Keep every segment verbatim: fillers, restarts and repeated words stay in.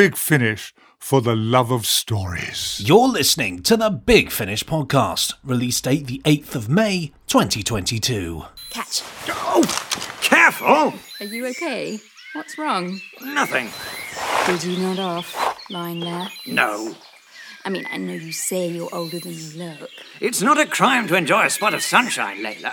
Big Finish for the love of stories. You're listening to the Big Finish podcast. Release date the eighth of May, twenty twenty-two. Catch. Oh, careful! Are you okay? What's wrong? Nothing. Did you nod off, lying there? No. I mean, I know you say you're older than you look. It's not a crime to enjoy a spot of sunshine, Layla.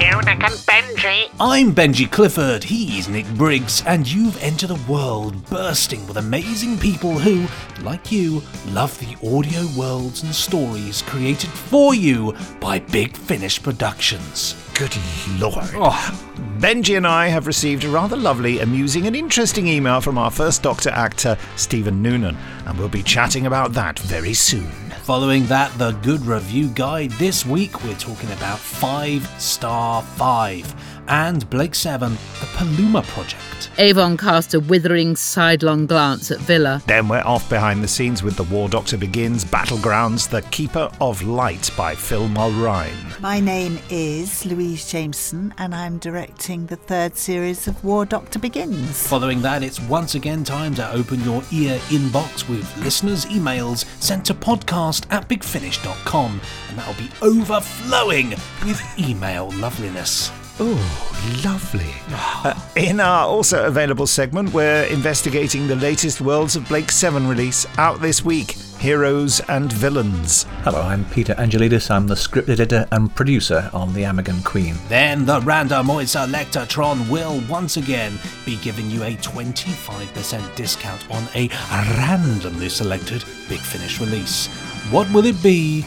Unic and Benji. I'm Benji Clifford, he's Nick Briggs, and you've entered a world bursting with amazing people who, like you, love the audio worlds and stories created for you by Big Finish Productions. Good lord. Oh. Benji and I have received a rather lovely, amusing and interesting email from our First Doctor actor, Stephen Noonan, and we'll be chatting about that very soon. Following that, the Good Review Guide this week, we're talking about Five Star Five and Blake's seven, the Palluma Project. Avon cast a withering, sidelong glance at Villa. Then we're off behind the scenes with The War Doctor Begins, Battlegrounds, The Keeper of Light by Phil Mulryne. My name is Louise Jameson, and I'm directing the third series of War Doctor Begins. Following that, it's once again time to open your ear inbox with listeners' emails sent to podcast at bigfinish dot com, and that'll be overflowing with email loveliness. Oh, lovely. Uh, in our also available segment, we're investigating the latest Worlds of Blake seven release out this week, Heroes and Villains. Hello, I'm Peter Angelidis. I'm the script editor and producer on the Amagon Queen. Then the Randomoid Selectatron will once again be giving you a twenty-five percent discount on a randomly selected Big Finish release. What will it be?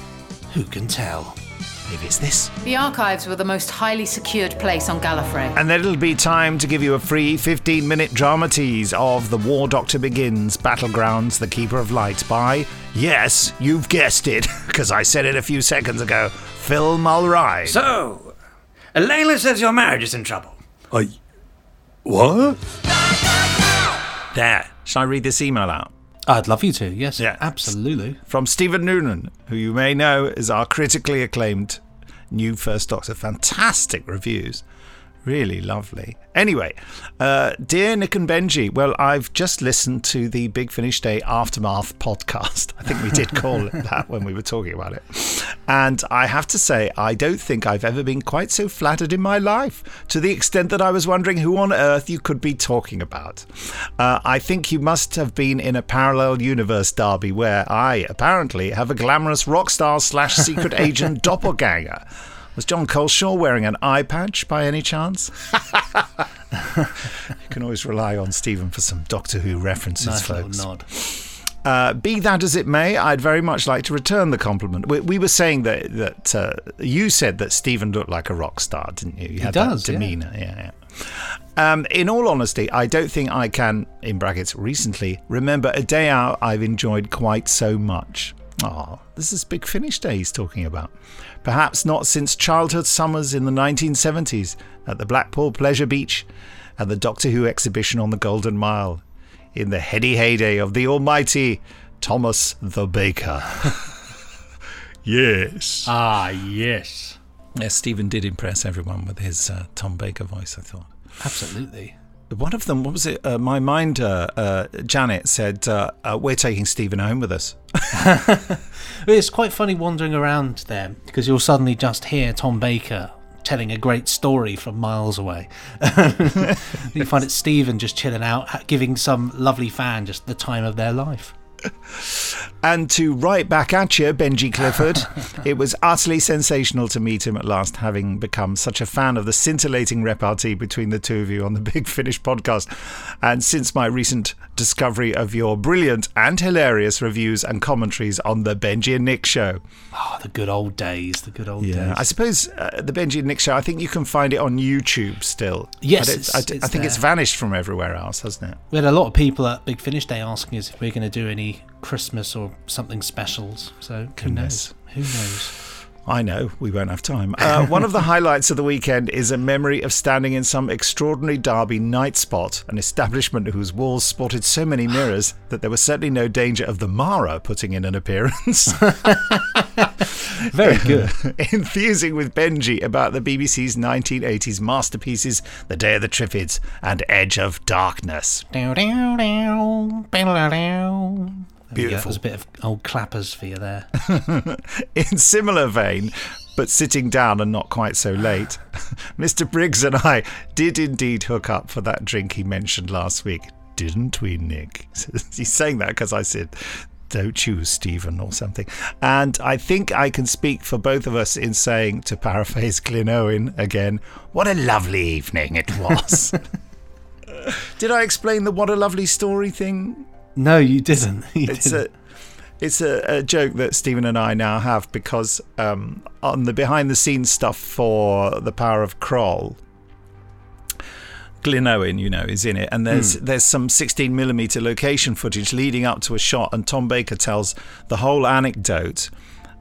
Who can tell? Is this? The archives were the most highly secured place on Gallifrey. And then it'll be time to give you a free fifteen minute drama tease of The War Doctor Begins, Battlegrounds, The Keeper of Light by, yes, you've guessed it, because I said it a few seconds ago, Phil Mulryne. So, Layla says your marriage is in trouble. I... What? There. Shall I read this email out? I'd love you to, yes. Yeah. Absolutely. From Stephen Noonan, who you may know is our critically acclaimed new First Doctor. Fantastic reviews. Really lovely. Anyway, uh, dear Nick and Benji, well, I've just listened to the Big Finish Day Aftermath podcast. I think we did call it that when we were talking about it. And I have to say, I don't think I've ever been quite so flattered in my life, to the extent that I was wondering who on earth you could be talking about. Uh, I think you must have been in a parallel universe, Derby, where I apparently have a glamorous rock star slash secret agent doppelganger. Was John Coleshaw wearing an eye patch by any chance? You can always rely on Stephen for some Doctor Who references, nice folks. Little nod. Uh, be that as it may, I'd very much like to return the compliment. We, we were saying that that uh, you said that Stephen looked like a rock star, didn't you? You had he does, that demeanour. Yeah. yeah, yeah. Um, in all honesty, I don't think I can, in brackets, recently remember a day out I've enjoyed quite so much. Oh, this is Big Finish Day he's talking about. Perhaps not since childhood summers in the nineteen seventies at the Blackpool Pleasure Beach and the Doctor Who exhibition on the Golden Mile in the heady heyday of the almighty Thomas the Baker. Yes. Ah, yes. Yes, Stephen did impress everyone with his uh, Tom Baker voice, I thought. Absolutely. One of them, what was it? Uh, my mind, uh, uh, Janet said, uh, uh, we're taking Stephen home with us. It's quite funny wandering around there because you'll suddenly just hear Tom Baker telling a great story from miles away. You find it's Stephen just chilling out, giving some lovely fan just the time of their life. And to right back at you, Benji Clifford, it was utterly sensational to meet him at last, having become such a fan of the scintillating repartee between the two of you on the Big Finish podcast. And since my recent discovery of your brilliant and hilarious reviews and commentaries on the Benji and Nick show. Oh, the good old days, the good old yeah. days. I suppose uh, the Benji and Nick show, I think you can find it on YouTube still. Yes, I, it's, I, it's I think there. It's vanished from everywhere else, hasn't it? We had a lot of people at Big Finish Day asking us if we're going to do any Christmas or something specials, so who Goodness. knows? Who knows? I know, we won't have time. Uh, one of the highlights of the weekend is a memory of standing in some extraordinary Derby night spot, an establishment whose walls sported so many mirrors that there was certainly no danger of the Mara putting in an appearance. Very good. Infusing with Benji about the B B C's nineteen eighties masterpieces, The Day of the Triffids and Edge of Darkness. Beautiful. That was a bit of old clappers for you there. In similar vein, but sitting down and not quite so late, Mister Briggs and I did indeed hook up for that drink he mentioned last week. Didn't we, Nick? He's saying that because I said, don't you, Stephen, or something. And I think I can speak for both of us in saying, to paraphrase Glyn Owen again, what a lovely evening it was. Did I explain the what a lovely story thing? No, you didn't. You it's didn't. a it's a, a joke that Stephen and I now have because um, on the behind-the-scenes stuff for The Power of Kroll, Glyn Owen, you know, is in it, and there's mm. there's some sixteen millimeter location footage leading up to a shot, and Tom Baker tells the whole anecdote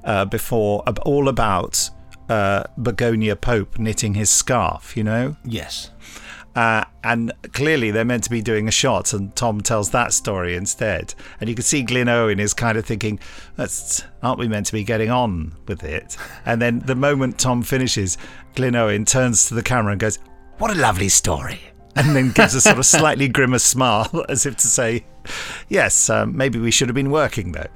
uh, before all about uh, Begonia Pope knitting his scarf, you know. Yes. Uh, and clearly they're meant to be doing a shot, and Tom tells that story instead. And you can see Glyn Owen is kind of thinking, "That's aren't we meant to be getting on with it?" And then the moment Tom finishes, Glyn Owen turns to the camera and goes, "What a lovely story!" And then gives a sort of slightly grimmer smile, as if to say, "Yes, um, maybe we should have been working though."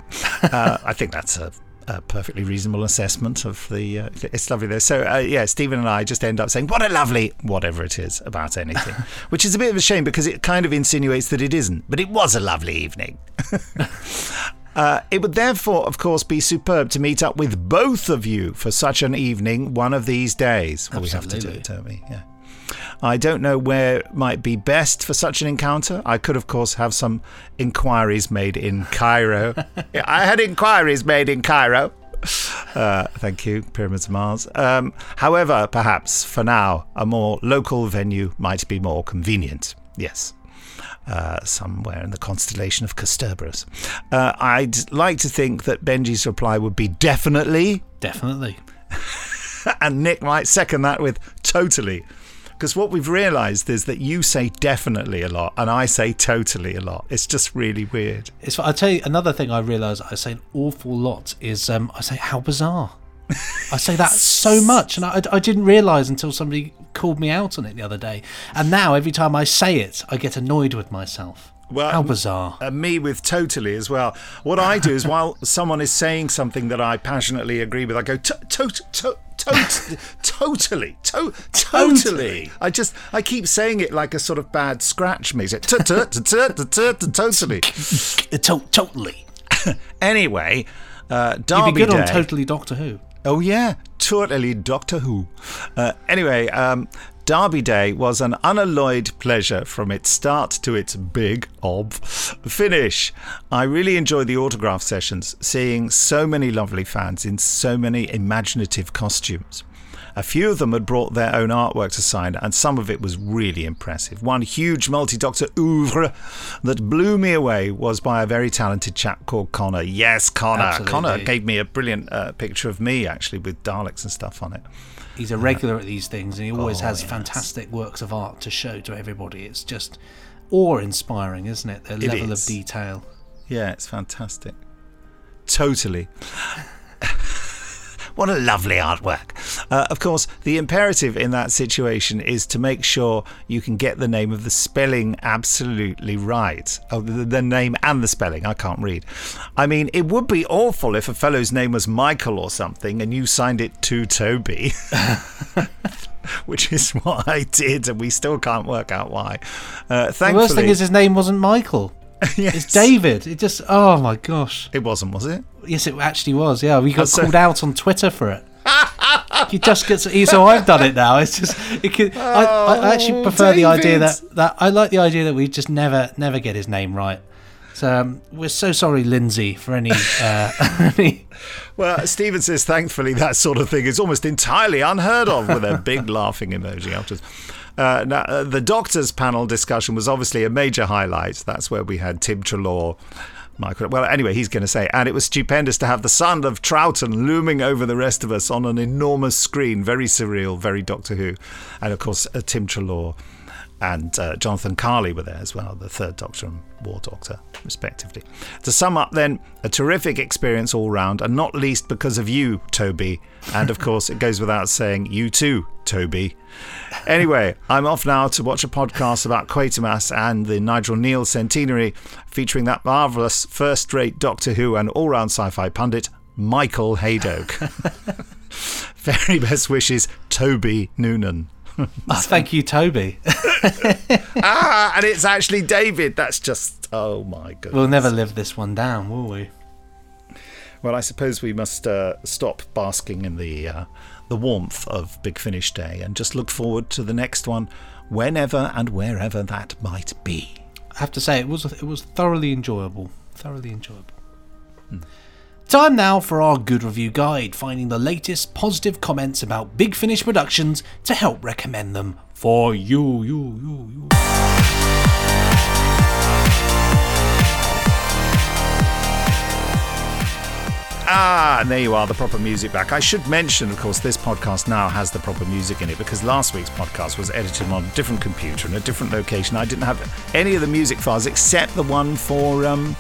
Uh, I think that's a. A perfectly reasonable assessment of the uh, it's lovely there. So uh, yeah, Stephen and I just end up saying what a lovely whatever it is about anything, which is a bit of a shame because it kind of insinuates that it isn't, but it was a lovely evening. Uh, it would therefore, of course, be superb to meet up with both of you for such an evening one of these days. Well, we have to do it, don't we? Yeah. I don't know where might be best for such an encounter. I could, of course, have some inquiries made in Cairo. I had inquiries made in Cairo. Uh, thank you, Pyramids of Mars. Um, however, perhaps for now, a more local venue might be more convenient. Yes. Uh, somewhere in the constellation of Casterbarus. Uh, I'd like to think that Benji's reply would be definitely. Definitely. And Nick might second that with totally. Because what we've realised is that you say definitely a lot and I say totally a lot. It's just really weird. It's. I'll tell you another thing I realise I say an awful lot is um, I say how bizarre. I say that so much and I, I didn't realise until somebody called me out on it the other day. And now every time I say it, I get annoyed with myself. Well, how bizarre. And me with totally as well. What I do is while someone is saying something that I passionately agree with, I go to-to-to. Tot- totally, to- totally. I just, I keep saying it like a sort of bad scratch music. Totally. Totally. Anyway, uh, Derby You'd be good Day. On Totally Doctor Who. Oh, yeah. Totally Doctor Who. Uh, anyway, um, Derby Day was an unalloyed pleasure from its start to its big ob finish. I really enjoyed the autograph sessions, seeing so many lovely fans in so many imaginative costumes. A few of them had brought their own artwork to sign, and some of it was really impressive. One huge multi-doctor oeuvre that blew me away was by a very talented chap called Connor. Yes, Connor. Absolutely. Connor gave me a brilliant uh, picture of me, actually, with Daleks and stuff on it. He's a regular at these things, and he always oh, has yes. fantastic works of art to show to everybody. It's just awe-inspiring, isn't it? The level it is. Of detail. Yeah, it's fantastic. Totally. What a lovely artwork. Uh, of course, the imperative in that situation is to make sure you can get the name of the spelling absolutely right. Oh, the, the name and the spelling. I can't read. I mean, it would be awful if a fellow's name was Michael or something and you signed it to Toby, which is what I did, and we still can't work out why. Uh, thankfully, the worst thing is his name wasn't Michael. Yes. It's David. It just, oh my gosh. It wasn't, was it? Yes, it actually was. Yeah, we got oh, so- called out on Twitter for it. You just get so, so I've done it now. It's just it could, I, I actually prefer David. The idea that, that I like the idea that we just never never get his name right. So um, we're so sorry, Lindsay, for any. Uh, any... Well, Stephen says thankfully that sort of thing is almost entirely unheard of, with a big laughing emoji afterwards. Uh, now, uh, the Doctor's panel discussion was obviously a major highlight. That's where we had Tim Treloar, Michael. Well, anyway, he's going to say, and it was stupendous to have the son of Troughton looming over the rest of us on an enormous screen. Very surreal, very Doctor Who. And, of course, uh, Tim Treloar and uh, Jonathan Carley were there as well, the Third Doctor and War Doctor, respectively. To sum up then, a terrific experience all round, and not least because of you, Toby. And of course, it goes without saying, you too, Toby. Anyway, I'm off now to watch a podcast about Quatermass and the Nigel Neal centenary, featuring that marvellous first-rate Doctor Who and all-round sci-fi pundit, Michael Haydock. Very best wishes, Toby Noonan. Oh, thank you, Toby. Ah, and it's actually David. That's just, oh my goodness. We'll never live this one down, will we? Well, I suppose we must uh, stop basking in the uh, the warmth of Big Finish Day and just look forward to the next one, whenever and wherever that might be. I have to say, it was it was thoroughly enjoyable. Thoroughly enjoyable. Hmm. Time now for our good review guide, finding the latest positive comments about Big Finish Productions to help recommend them for you, you, you, you. Ah, and there you are, the proper music back. I should mention, of course, this podcast now has the proper music in it, because last week's podcast was edited on a different computer in a different location. I didn't have any of the music files except the one for um,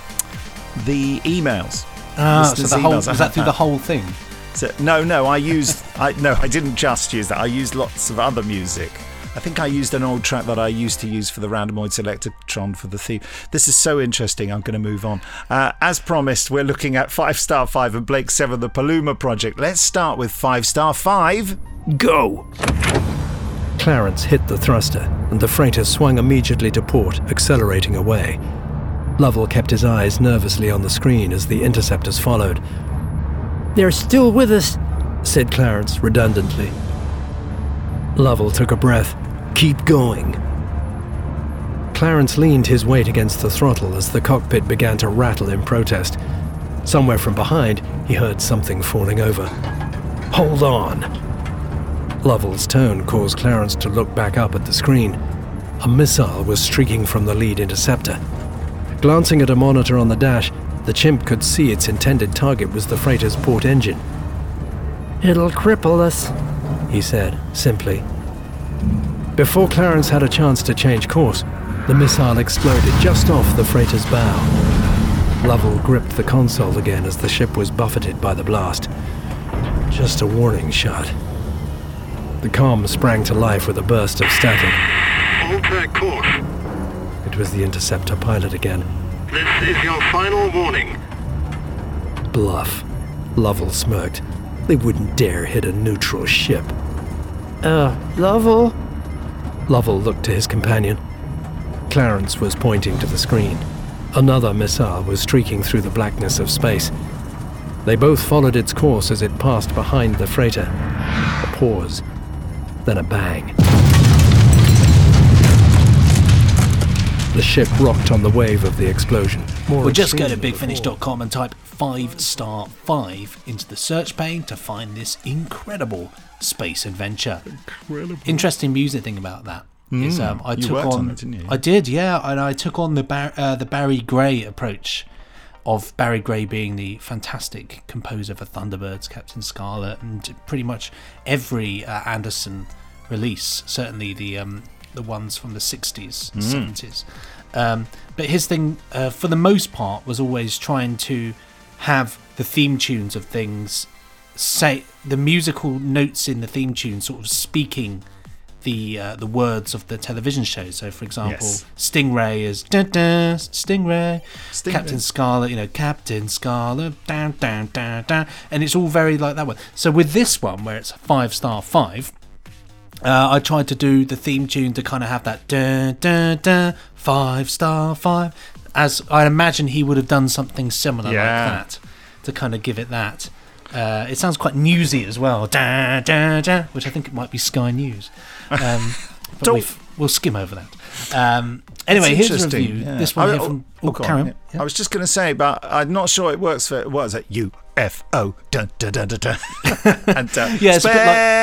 the emails. Ah, so the whole, was that through that. the whole thing? So, no, no, I used... I No, I didn't just use that. I used lots of other music. I think I used an old track that I used to use for the Randomoid Selectatron for the theme. This is so interesting. I'm going to move on. Uh, as promised, we're looking at Five Star Five and Blake's seven, the Palluma project. Let's start with Five Star Five. Go! Clarence hit the thruster, and the freighter swung immediately to port, accelerating away. Lovell kept his eyes nervously on the screen as the interceptors followed. "They're still with us," said Clarence redundantly. Lovell took a breath. "Keep going." Clarence leaned his weight against the throttle as the cockpit began to rattle in protest. Somewhere from behind, he heard something falling over. "Hold on." Lovell's tone caused Clarence to look back up at the screen. A missile was streaking from the lead interceptor. Glancing at a monitor on the dash, the chimp could see its intended target was the freighter's port engine. "It'll cripple us," he said, simply. Before Clarence had a chance to change course, the missile exploded just off the freighter's bow. Lovell gripped the console again as the ship was buffeted by the blast. Just a warning shot. The comm sprang to life with a burst of static. "Hold that course." It was the interceptor pilot again. "This is your final warning." "Bluff," Lovell smirked. "They wouldn't dare hit a neutral ship." Uh, Lovell? Lovell looked to his companion. Clarence was pointing to the screen. Another missile was streaking through the blackness of space. They both followed its course as it passed behind the freighter. A pause, then a bang. The ship rocked on the wave of the explosion. More well, just go to big finish dot com and type five star five into the search pane to find this incredible space adventure. Incredible. Interesting music thing about that mm, is um, I you took worked on, on it, didn't you? I did, yeah, and I took on the Bar- uh, the Barry Gray approach, of Barry Gray being the fantastic composer for Thunderbirds, Captain Scarlet, and pretty much every uh, Anderson release. Certainly the. Um, the ones from the sixties, mm. seventies. Um, but his thing, uh, for the most part, was always trying to have the theme tunes of things, say the musical notes in the theme tune sort of speaking the uh, the words of the television show. So, for example, yes. Stingray is da-da, Stingray, Stingray, Captain Scarlet, you know, Captain Scarlet, down, down, down, down. And it's all very like that one. So with this one, where it's Five Star Five, Uh, I tried to do the theme tune to kind of have that da, da, da, five star five, as I imagine he would have done something similar yeah. like that to kind of give it that. Uh, it sounds quite newsy as well, da, da, da, which I think it might be Sky News. Um, but we've, we'll skim over that. Um, anyway, it's here's a review. Yeah. This one I, here from oh, oh, Karen. Yeah. I was just going to say, but I'm not sure it works for what is it? U F O Dun, dun, dun, dun, dun. and uh, yeah, it's space. A bit like-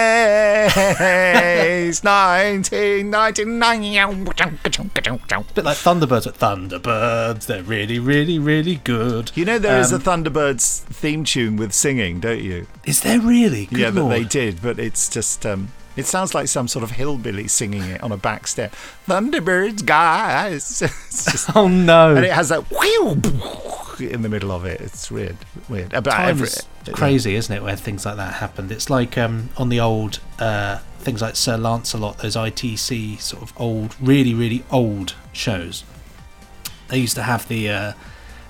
It's nineteen ninety-nine. A bit like Thunderbirds, but Thunderbirds, they're really, really, really good. You know there um, is a Thunderbirds theme tune with singing, don't you? Is there really? Good yeah, Lord. But they did, but it's just um, It sounds like some sort of hillbilly singing it on a back step. Thunderbirds, guys. It's just, oh, no. And it has that whew, in the middle of it. It's weird. weird. It's crazy, yeah. Isn't it, where things like that happened? It's like um, on the old uh, things like Sir Lancelot, those I T C sort of old, really, really old shows. They used to have the uh,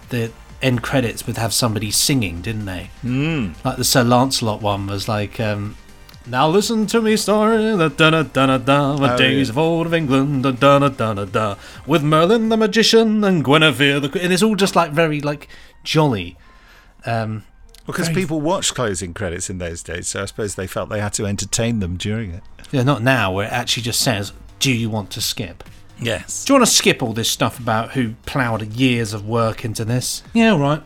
the end credits would have somebody singing, didn't they? Mm. Like the Sir Lancelot one was like... Um, now listen to me, story, da da da da da, the oh, days yeah. of old of England, da da da da da, with Merlin the magician and Guinevere the Queen. And it's all just like very like jolly. Um, because very... people watched closing credits in those days, so I suppose they felt they had to entertain them during it. Yeah, not now, where it actually just says, "Do you want to skip?" Yes. Do you want to skip all this stuff about who ploughed years of work into this? Yeah, all right.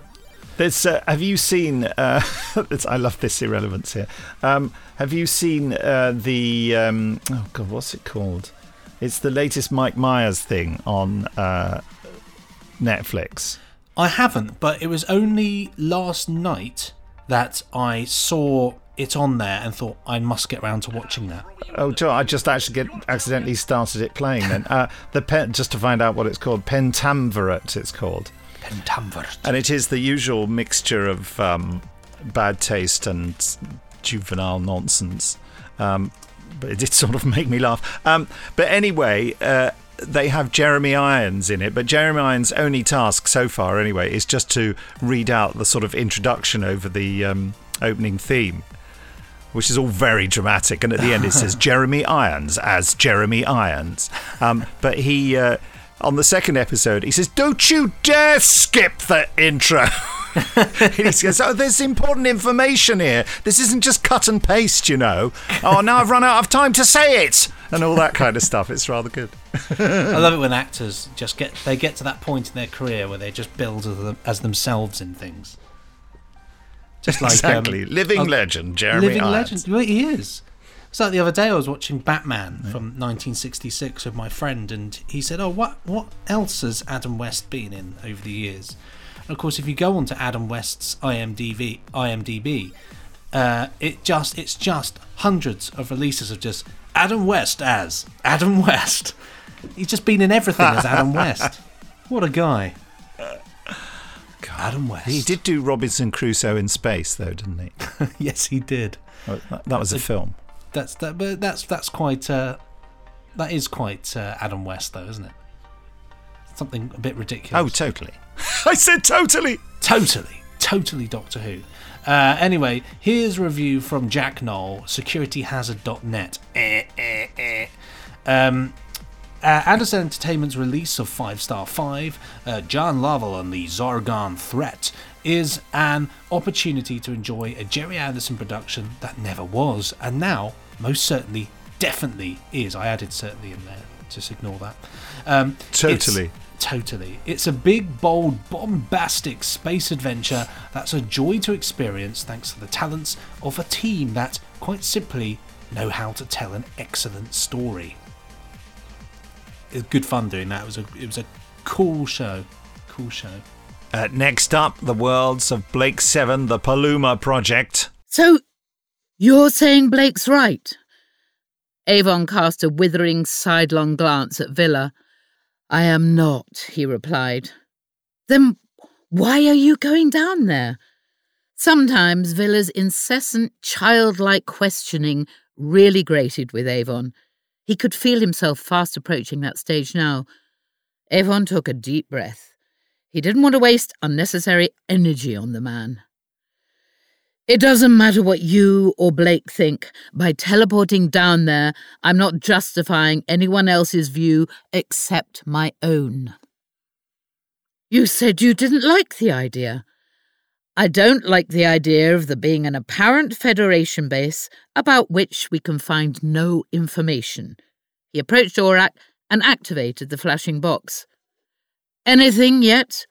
There's, uh, have you seen? Uh, I love this irrelevance here. Um, have you seen uh, the? Um, oh God, what's it called? It's the latest Mike Myers thing on uh, Netflix. I haven't, but it was only last night that I saw it on there and thought I must get round to watching that. Oh, John, I just actually get, accidentally started it playing. Then uh, the pen, just to find out what it's called, Pentamvirate. It's called. And it is the usual mixture of um, bad taste and juvenile nonsense. Um, but it did sort of make me laugh. Um, but anyway, uh, they have Jeremy Irons in it. But Jeremy Irons' only task so far, anyway, is just to read out the sort of introduction over the um, opening theme, which is all very dramatic. And at the end it says, Jeremy Irons as Jeremy Irons. Um, but he... Uh, on the second episode, he says, "Don't you dare skip the intro." He says, "Oh, there's important information here. This isn't just cut and paste, you know. Oh, now I've run out of time to say it," and all that kind of stuff. It's rather good. I love it when actors just get they get to that point in their career where they just build as, them, as themselves in things. Just like exactly um, living um, legend, Jeremy. Living Irons. legend. Well, he is. It's like the other day I was watching Batman yeah. from nineteen sixty-six with my friend, and he said, "Oh, what what else has Adam West been in over the years?" And of course, if you go onto Adam West's IMDb, IMDb, uh, it just it's just hundreds of releases of just Adam West as Adam West. He's just been in everything as Adam West. What a guy! God. Adam West. He did do Robinson Crusoe in space, though, didn't he? Yes, he did. Oh, that, that was a, a film. That's that, but that's that's quite uh, that is quite uh, Adam West, though, isn't it? Something a bit ridiculous. Oh, totally! I said totally, totally, totally Doctor Who. Uh, anyway, here's a review from Jack Knoll, security hazard dot net. Eh, eh, eh. Um, uh, Anderson Entertainment's release of Five Star Five, uh, John Lovell and the Zargon Threat, is an opportunity to enjoy a Jerry Anderson production that never was, and now most certainly, definitely is. I added certainly in there, just ignore that. Um, totally. It's, totally. It's a big, bold, bombastic space adventure that's a joy to experience thanks to the talents of a team that, quite simply, know how to tell an excellent story. It was good fun doing that. It was a, it was a cool show. Cool show. Uh, next up, the Worlds of Blake seven, the Palluma project. So, you're saying Blake's right? Avon cast a withering, sidelong glance at Villa. "I am not," he replied. "Then why are you going down there?" Sometimes Villa's incessant, childlike questioning really grated with Avon. He could feel himself fast approaching that stage now. Avon took a deep breath. He didn't want to waste unnecessary energy on the man. "It doesn't matter what you or Blake think. By teleporting down there, I'm not justifying anyone else's view except my own." "You said you didn't like the idea." "I don't like the idea of there being an apparent Federation base about which we can find no information." He approached Aurak and activated the flashing box. "Anything yet?"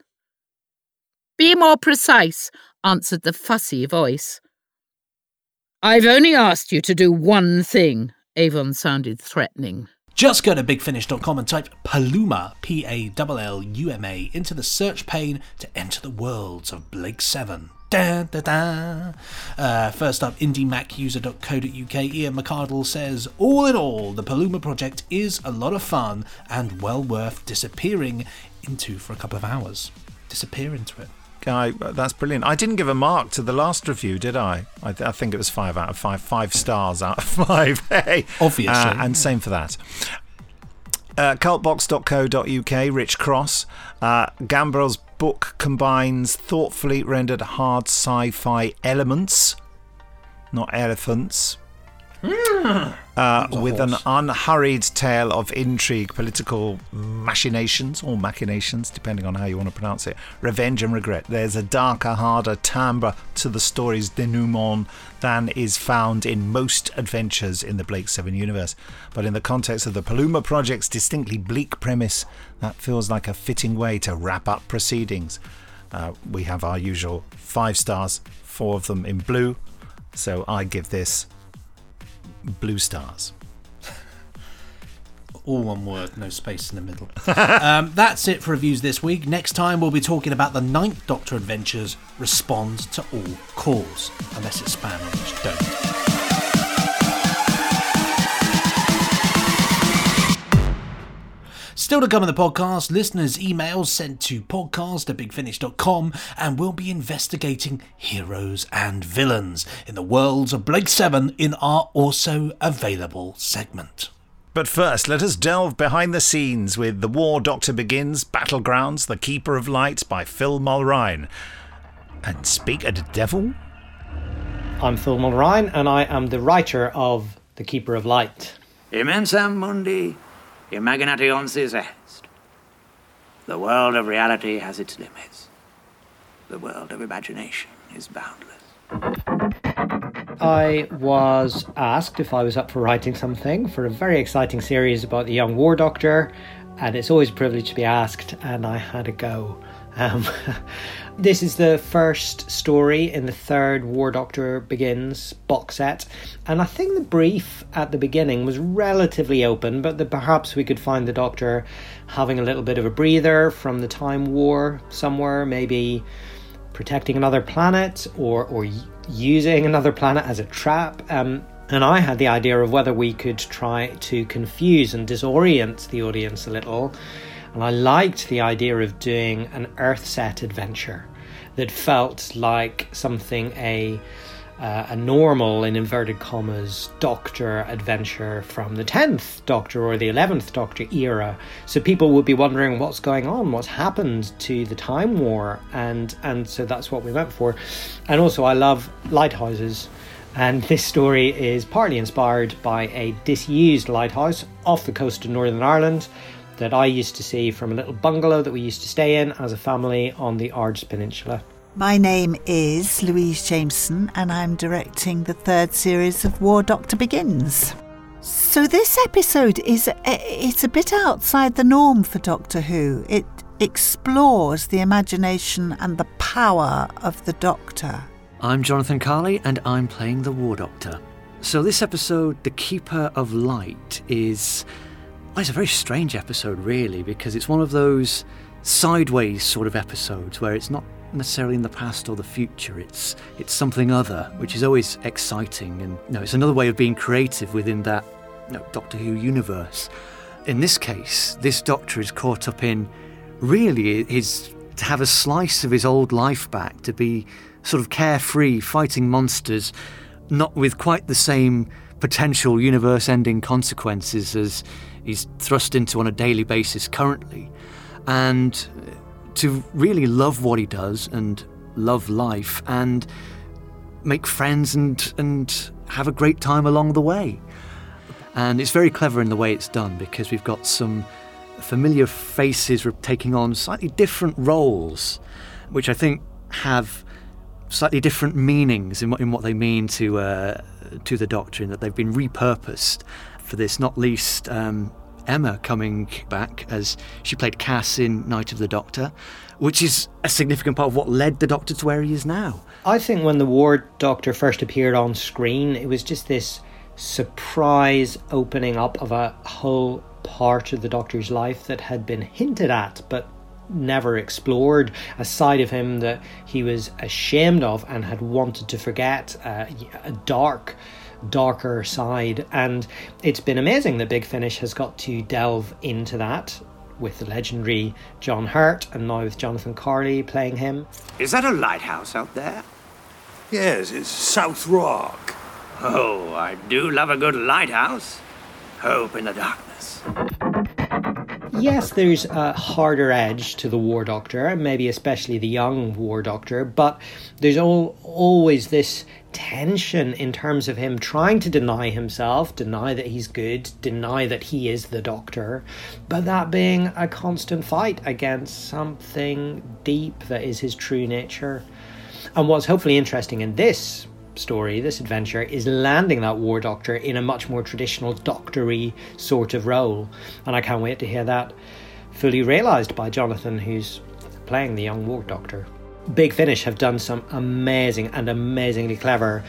"Be more precise," answered the fussy voice. "I've only asked you to do one thing." Avon sounded threatening. Just go to big finish dot com and type Palluma, P A L L U M A, into the search pane to enter the Worlds of Blake seven. Da, da, da. Uh, first up, indie mac user dot co dot uk, Ian McArdle says, all in all, the Palluma project is a lot of fun and well worth disappearing into for a couple of hours. Disappear into it. Guy, that's brilliant. I didn't give a mark to the last review, did I? I, I think it was five out of five. Five stars out of five. Hey. Obviously. Uh, and yeah. Same for that. Uh, cultbox dot co dot uk, Rich Cross. Uh, Gambrell's book combines thoughtfully rendered hard sci-fi elements, not elephants, mm. uh, with horse. An unhurried tale of intrigue, political machinations, or machinations, depending on how you want to pronounce it, revenge and regret. There's a darker, harder timbre to the story's denouement than is found in most adventures in the Blake seven universe. But in the context of the Palluma Project's distinctly bleak premise, that feels like a fitting way to wrap up proceedings. Uh, we have our usual five stars, four of them in blue, so I give this blue stars. All one word, no space in the middle. um, that's it for reviews this week. Next time we'll be talking about the Ninth Doctor Adventures, Respond to All Calls, unless it's spam, which don't. Still to come in the podcast, listeners' emails sent to podcast at big finish dot com, and we'll be investigating heroes and villains in the worlds of Blake seven in our also available segment. But first, let us delve behind the scenes with The War Doctor Begins, Battlegrounds, The Keeper of Light by Phil Mulryne. And speak of the devil? I'm Phil Mulryne, and I am the writer of The Keeper of Light. Immensam Mundi, imaginationis est. The world of reality has its limits. The world of imagination is boundless. I was asked if I was up for writing something for a very exciting series about the young War Doctor, and it's always a privilege to be asked, and I had a go. Um, this is the first story in the third War Doctor Begins box set, and I think the brief at the beginning was relatively open, but that perhaps we could find the Doctor having a little bit of a breather from the Time War somewhere, maybe protecting another planet or or using another planet as a trap. Um, and I had the idea of whether we could try to confuse and disorient the audience a little. And I liked the idea of doing an Earth set adventure that felt like something a uh, a normal, in inverted commas, Doctor adventure from the tenth Doctor or the eleventh Doctor era. So people would be wondering what's going on, what's happened to the Time War, and and so that's what we went for. And also I love lighthouses, and this story is partly inspired by a disused lighthouse off the coast of Northern Ireland that I used to see from a little bungalow that we used to stay in as a family on the Ards Peninsula. My name is Louise Jameson, and I'm directing the third series of War Doctor Begins. So this episode is it's a bit outside the norm for Doctor Who. It explores the imagination and the power of the Doctor. I'm Jonathan Carley, and I'm playing the War Doctor. So this episode, The Keeper of Light, is well, it's a very strange episode, really, because it's one of those sideways sort of episodes where it's not necessarily in the past or the future, it's it's something other, which is always exciting, and you know, it's another way of being creative within that, you know, Doctor Who universe. In this case, this Doctor is caught up in really his to have a slice of his old life back, to be sort of carefree, fighting monsters, not with quite the same potential universe-ending consequences as he's thrust into on a daily basis currently, and to really love what he does and love life and make friends and and have a great time along the way. And it's very clever in the way it's done, because we've got some familiar faces taking on slightly different roles, which I think have slightly different meanings in what, in what they mean to uh, to the Doctor, in that they've been repurposed for this, not least um, Emma coming back as she played Cass in Night of the Doctor, which is a significant part of what led the Doctor to where he is now. I think when the War Doctor first appeared on screen, it was just this surprise opening up of a whole part of the Doctor's life that had been hinted at but never explored, a side of him that he was ashamed of and had wanted to forget, uh, a dark darker side. And it's been amazing that Big Finish has got to delve into that with the legendary John Hurt, and now with Jonathan Carley playing him. Is that a lighthouse out there? Yes, it's South Rock. Oh, I do love a good lighthouse. Hope in the darkness. Yes, there's a harder edge to the War Doctor, and maybe especially the young War Doctor, but there's all, always this tension in terms of him trying to deny himself, deny that he's good, deny that he is the Doctor, but that being a constant fight against something deep that is his true nature. And what's hopefully interesting in this story, this adventure, is landing that War Doctor in a much more traditional doctory sort of role, and I can't wait to hear that fully realised by Jonathan, who's playing the young War Doctor. Big Finish have done some amazing and amazingly clever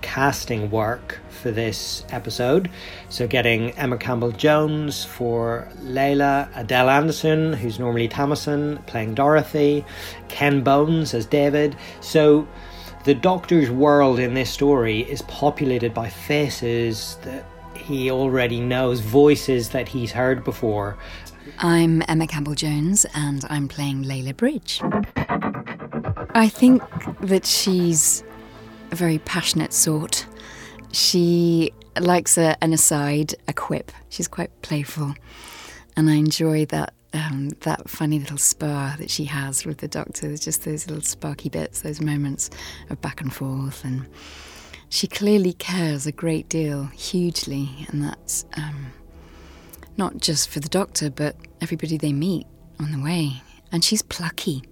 casting work for this episode. So getting Emma Campbell-Jones for Layla, Adele Anderson, who's normally Tamison, playing Dorothy, Ken Bones as David. So the Doctor's world in this story is populated by faces that he already knows, voices that he's heard before. I'm Emma Campbell-Jones and I'm playing Layla Bridge. I think that she's a very passionate sort. She likes a, an aside, a quip. She's quite playful. And I enjoy that um, that funny little spar that she has with the Doctor. There's just those little sparky bits, those moments of back and forth. And she clearly cares a great deal, hugely. And that's um, not just for the Doctor, but everybody they meet on the way. And she's plucky.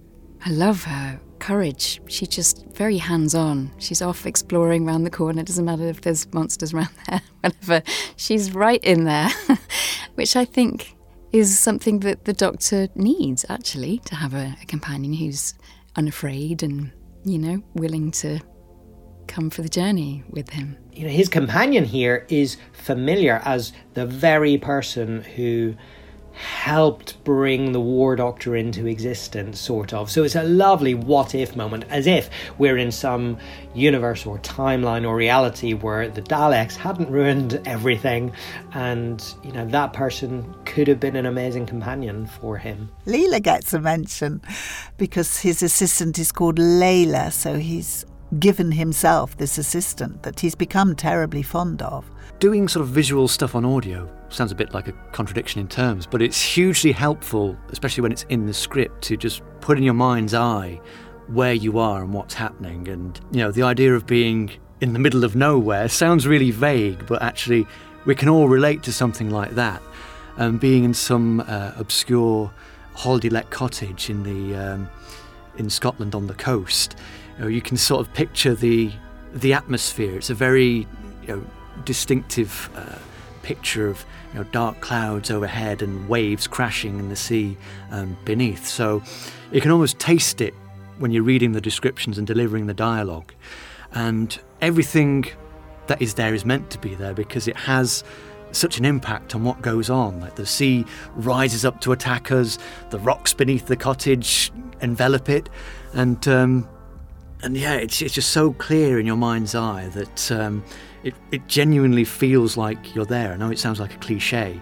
I love her courage. She's just very hands-on. She's off exploring round the corner. It doesn't matter if there's monsters around there, whatever. She's right in there, which I think is something that the Doctor needs, actually, to have a, a companion who's unafraid and, you know, willing to come for the journey with him. You know, his companion here is familiar as the very person who helped bring the War Doctor into existence, sort of. So it's a lovely what if moment, as if we're in some universe or timeline or reality where the Daleks hadn't ruined everything, and you know that person could have been an amazing companion for him. Leela gets a mention because his assistant is called Layla, so he's given himself this assistant that he's become terribly fond of. Doing sort of visual stuff on audio sounds a bit like a contradiction in terms, but it's hugely helpful, especially when it's in the script, to just put in your mind's eye where you are and what's happening. And, you know, the idea of being in the middle of nowhere sounds really vague, but actually we can all relate to something like that. And um, being in some uh, obscure holiday-let cottage in the um, in Scotland on the coast, you know, you can sort of picture the the atmosphere. It's a very, you know, distinctive uh, picture of, you know, dark clouds overhead and waves crashing in the sea um, beneath. So you can almost taste it when you're reading the descriptions and delivering the dialogue. And everything that is there is meant to be there because it has such an impact on what goes on. Like the sea rises up to attack us, the rocks beneath the cottage envelop it, and um, and yeah, it's it's just so clear in your mind's eye that um, It, it genuinely feels like you're there. I know it sounds like a cliche,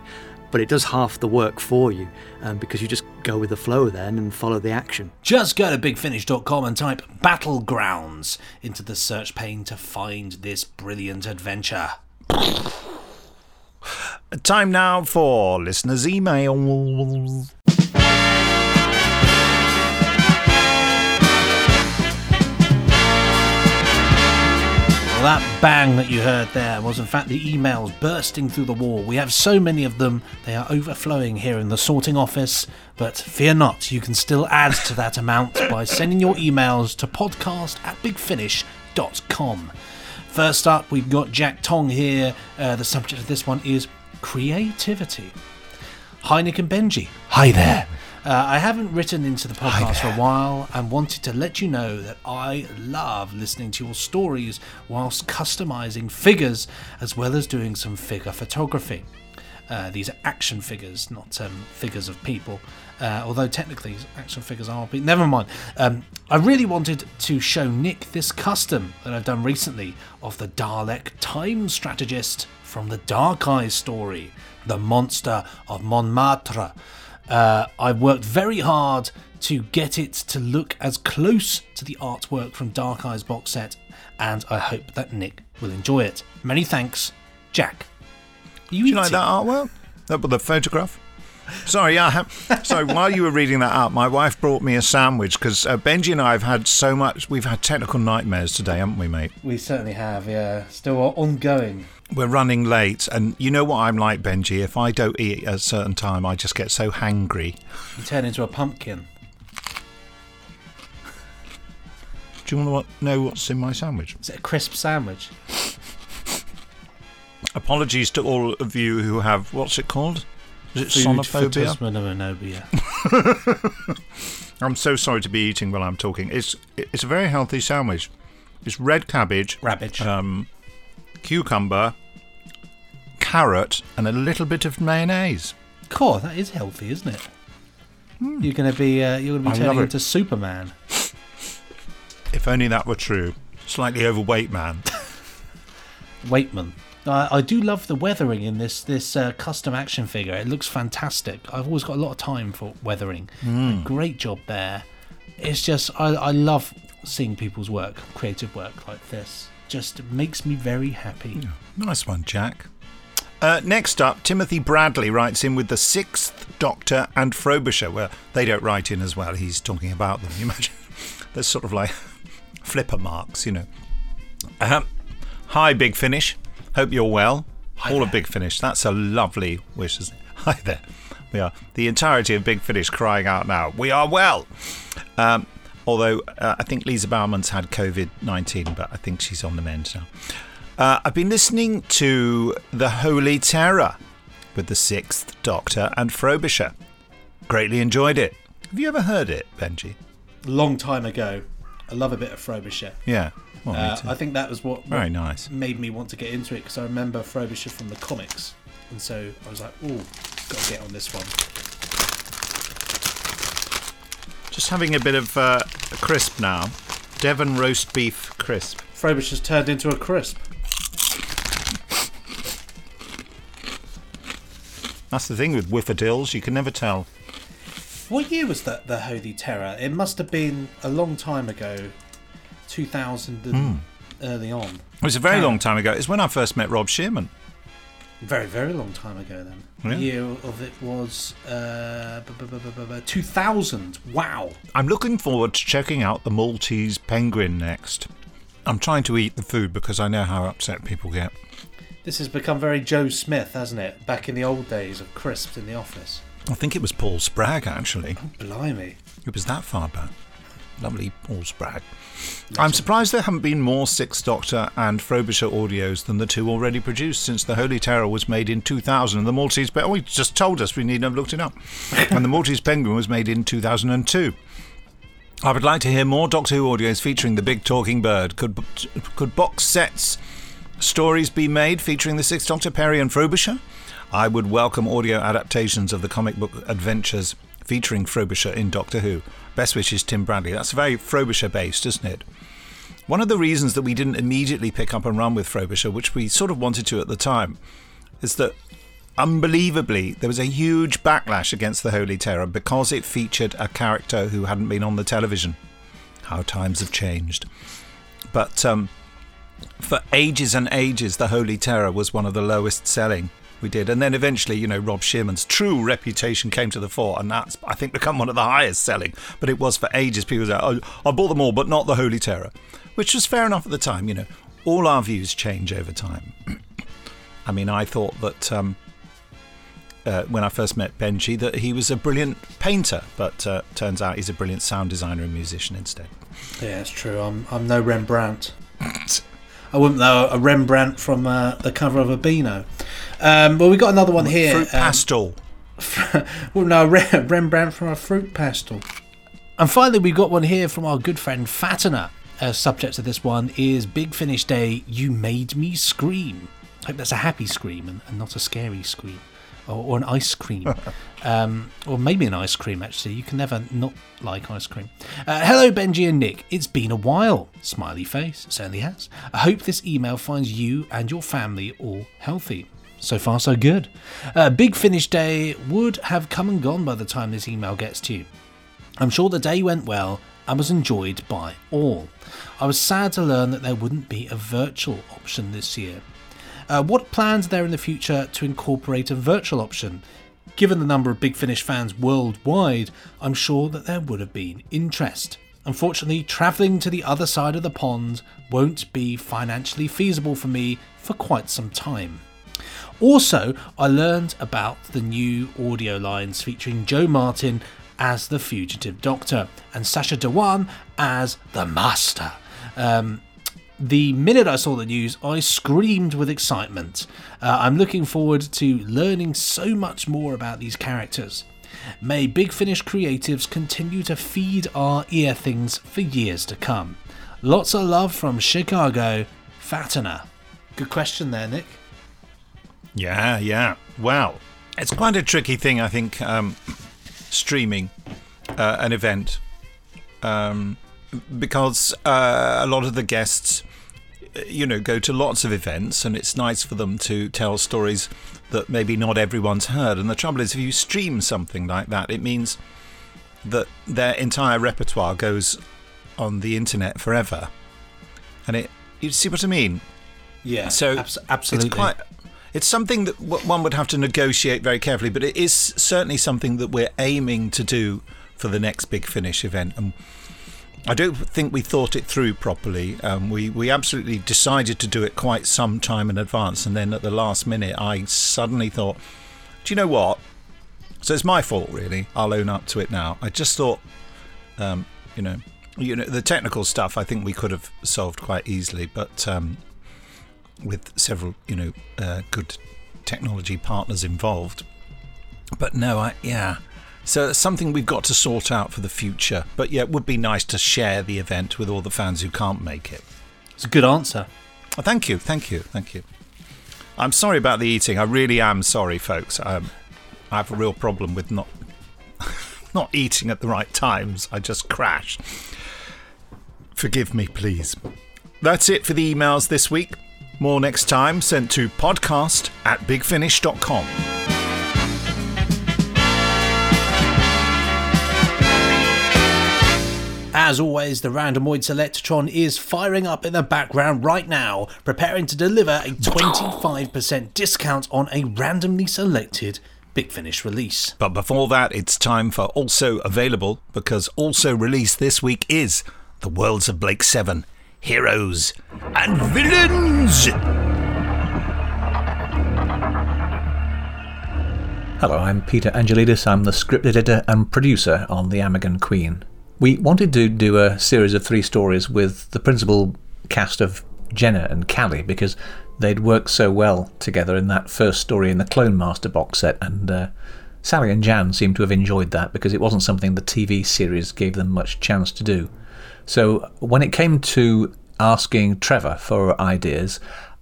but it does half the work for you um, because you just go with the flow then and follow the action. Just go to big finish dot com and type Battlegrounds into the search pane to find this brilliant adventure. Time now for listeners' emails. Well, that bang that you heard there was in fact the emails bursting through the wall. We have so many of them, they are overflowing here in the sorting office. But fear not, you can still add to that amount by sending your emails to podcast at big finish dot com. First up, we've got Jack Tong here. Uh, the subject of this one is creativity. Hi Nick and Benji. Hi there. Uh, I haven't written into the podcast for a while and wanted to let you know that I love listening to your stories whilst customising figures as well as doing some figure photography. Uh, these are action figures, not um, figures of people. Uh, although technically action figures are R P. Never mind. Um, I really wanted to show Nick this custom that I've done recently of the Dalek Time Strategist from the Dark Eyes story, the Monster of Montmartre. Uh, I worked very hard to get it to look as close to the artwork from Dark Eyes box set, and I hope that Nick will enjoy it. Many thanks, Jack. You, Do you like that artwork? That the photograph? Sorry, yeah. I have, so while you were reading that out, my wife brought me a sandwich because uh, Benji and I have had so much. We've had technical nightmares today, haven't we, mate? We certainly have. Yeah, still ongoing. We're running late, and you know what I'm like, Benji. If I don't eat at a certain time, I just get so hangry. You turn into a pumpkin. Do you want to know what's in my sandwich? Is it a crisp sandwich? Apologies to all of you who have, what's it called? Is it Food, sonophobia? I'm so sorry to be eating while I'm talking. It's it's a very healthy sandwich. It's red cabbage, Rabbage. Um, cucumber, carrot, and a little bit of mayonnaise. Cool, that is healthy, isn't it? Mm. You're going to be uh, you're going to be turning into Superman. If only that were true. Slightly overweight man. Weightman. Uh, I do love the weathering in this this uh, custom action figure. It looks fantastic. I've always got a lot of time for weathering. Mm. Great job there. It's just I, I love seeing people's work, creative work like this. Just makes me very happy. Yeah. Nice one, Jack. Uh, next up, Timothy Bradley writes in with the Sixth Doctor and Frobisher. Well, they don't write in as well. He's talking about them. You imagine? They're sort of like flipper marks, you know. Uh-huh. Hi, Big Finish. Hope you're well. Hi All there. Of Big Finish. That's a lovely wish, isn't it? Hi there. We are the entirety of Big Finish crying out now. We are well. Um, although uh, I think Lisa Bauman's had covid nineteen, but I think she's on the mend now. Uh, I've been listening to The Holy Terror with the Sixth Doctor and Frobisher. Greatly enjoyed it. Have you ever heard it, Benji? A long time ago. I love a bit of Frobisher. Yeah. Well, uh, I think that was what, what Very nice. made me want to get into it, because I remember Frobisher from the comics, and so I was like, "Ooh, got to get on this one." Just having a bit of uh, a crisp now, Devon roast beef crisp. Frobisher's turned into a crisp. That's the thing with whiffadills; you can never tell. What year was that? The Holy Terror. It must have been a long time ago. two thousand and mm. early on. It was a very um, long time ago. It's when I first met Rob Shearman. Very, very long time ago then. Yeah. The year of it was uh, two thousand. Wow. I'm looking forward to checking out the Maltese Penguin next. I'm trying to eat the food because I know how upset people get. This has become very Joe Smith, hasn't it? Back in the old days of crisps in the office. I think it was Paul Spragg, actually. Oh, blimey. It was that far back. Lovely Paul Spragg. I'm surprised there haven't been more Sixth Doctor and Frobisher audios than the two already produced since The Holy Terror was made in two thousand and the Maltese Penguin... Oh, he just told us we need to have looked it up. And the Maltese Penguin was made in two thousand two. I would like to hear more Doctor Who audios featuring the big talking bird. Could could box sets stories be made featuring the Sixth Doctor, Perry and Frobisher? I would welcome audio adaptations of the comic book adventures featuring Frobisher in Doctor Who. Best wishes, Tim Bradley. That's very Frobisher-based, isn't it? One of the reasons that we didn't immediately pick up and run with Frobisher, which we sort of wanted to at the time, is that, unbelievably, there was a huge backlash against The Holy Terror because it featured a character who hadn't been on the television. How times have changed. But um, for ages and ages, The Holy Terror was one of the lowest selling we did. And then eventually, you know, Rob Shearman's true reputation came to the fore, and that's, I think, become one of the highest selling. But it was for ages. People said, oh, I bought them all, but not The Holy Terror, which was fair enough at the time. You know, all our views change over time. I mean, I thought that um, uh, when I first met Benji that he was a brilliant painter, but uh, turns out he's a brilliant sound designer and musician instead. Yeah, that's true. I'm, I'm no Rembrandt. I wouldn't know a Rembrandt from uh, the cover of a Beano. Um, well, we got another one here. Fruit pastel. Um, well, no, Rembrandt from a fruit pastel. And finally, we got one here from our good friend Fattener. Uh, subject to this one is Big Finish Day, You Made Me Scream. I hope that's a happy scream and, and not a scary scream. or, or an ice cream. um, or maybe an ice cream, actually. You can never not like ice cream. Uh, hello, Benji and Nick. It's been a while. Smiley face. It certainly has. I hope this email finds you and your family all healthy. So far, so good. Uh, Big Finish Day would have come and gone by the time this email gets to you. I'm sure the day went well and was enjoyed by all. I was sad to learn that there wouldn't be a virtual option this year. Uh, what plans are there in the future to incorporate a virtual option? Given the number of Big Finish fans worldwide, I'm sure that there would have been interest. Unfortunately, travelling to the other side of the pond won't be financially feasible for me for quite some time. Also, I learned about the new audio lines featuring Joe Martin as the Fugitive Doctor and Sasha Dewan as the Master. Um, the minute I saw the news, I screamed with excitement. Uh, I'm looking forward to learning so much more about these characters. May Big Finish creatives continue to feed our ear things for years to come. Lots of love from Chicago, Fatina. Good question there, Nick. Yeah, yeah. Wow. It's quite a tricky thing, I think, um, streaming uh, an event, um, because uh, a lot of the guests, you know, go to lots of events, and it's nice for them to tell stories that maybe not everyone's heard. And the trouble is, if you stream something like that, it means that their entire repertoire goes on the internet forever. And it, you see what I mean? Yeah, so abs- absolutely. It's quite... It's something that one would have to negotiate very carefully, but it is certainly something that we're aiming to do for the next Big Finish event. And I don't think we thought it through properly. Um, we, we absolutely decided to do it quite some time in advance, and then at the last minute, I suddenly thought, do you know what? So it's my fault, really. I'll own up to it now. I just thought, um, you know, you know, the technical stuff I think we could have solved quite easily, but... Um, with several, you know, uh, good technology partners involved. But no, I, yeah. So it's something we've got to sort out for the future. But yeah, it would be nice to share the event with all the fans who can't make it. It's a good answer. Oh, thank you, thank you, thank you. I'm sorry about the eating. I really am sorry, folks. Um, I have a real problem with not not eating at the right times. I just crash. Forgive me, please. That's it for the emails this week. More next time, sent to podcast at bigfinish dot com. As always, the Randomoid Selectron is firing up in the background right now, preparing to deliver a twenty-five percent discount on a randomly selected Big Finish release. But before that, it's time for Also Available, because also released this week is The Worlds of Blake seven. Heroes and Villains! Hello, I'm Peter Angelidis. I'm the script editor and producer on The Amagon Queen. We wanted to do a series of three stories with the principal cast of Jenna and Callie because they'd worked so well together in that first story in the Clone Master box set, and uh, Sally and Jan seemed to have enjoyed that because it wasn't something the T V series gave them much chance to do. So when it came to asking Trevor for ideas,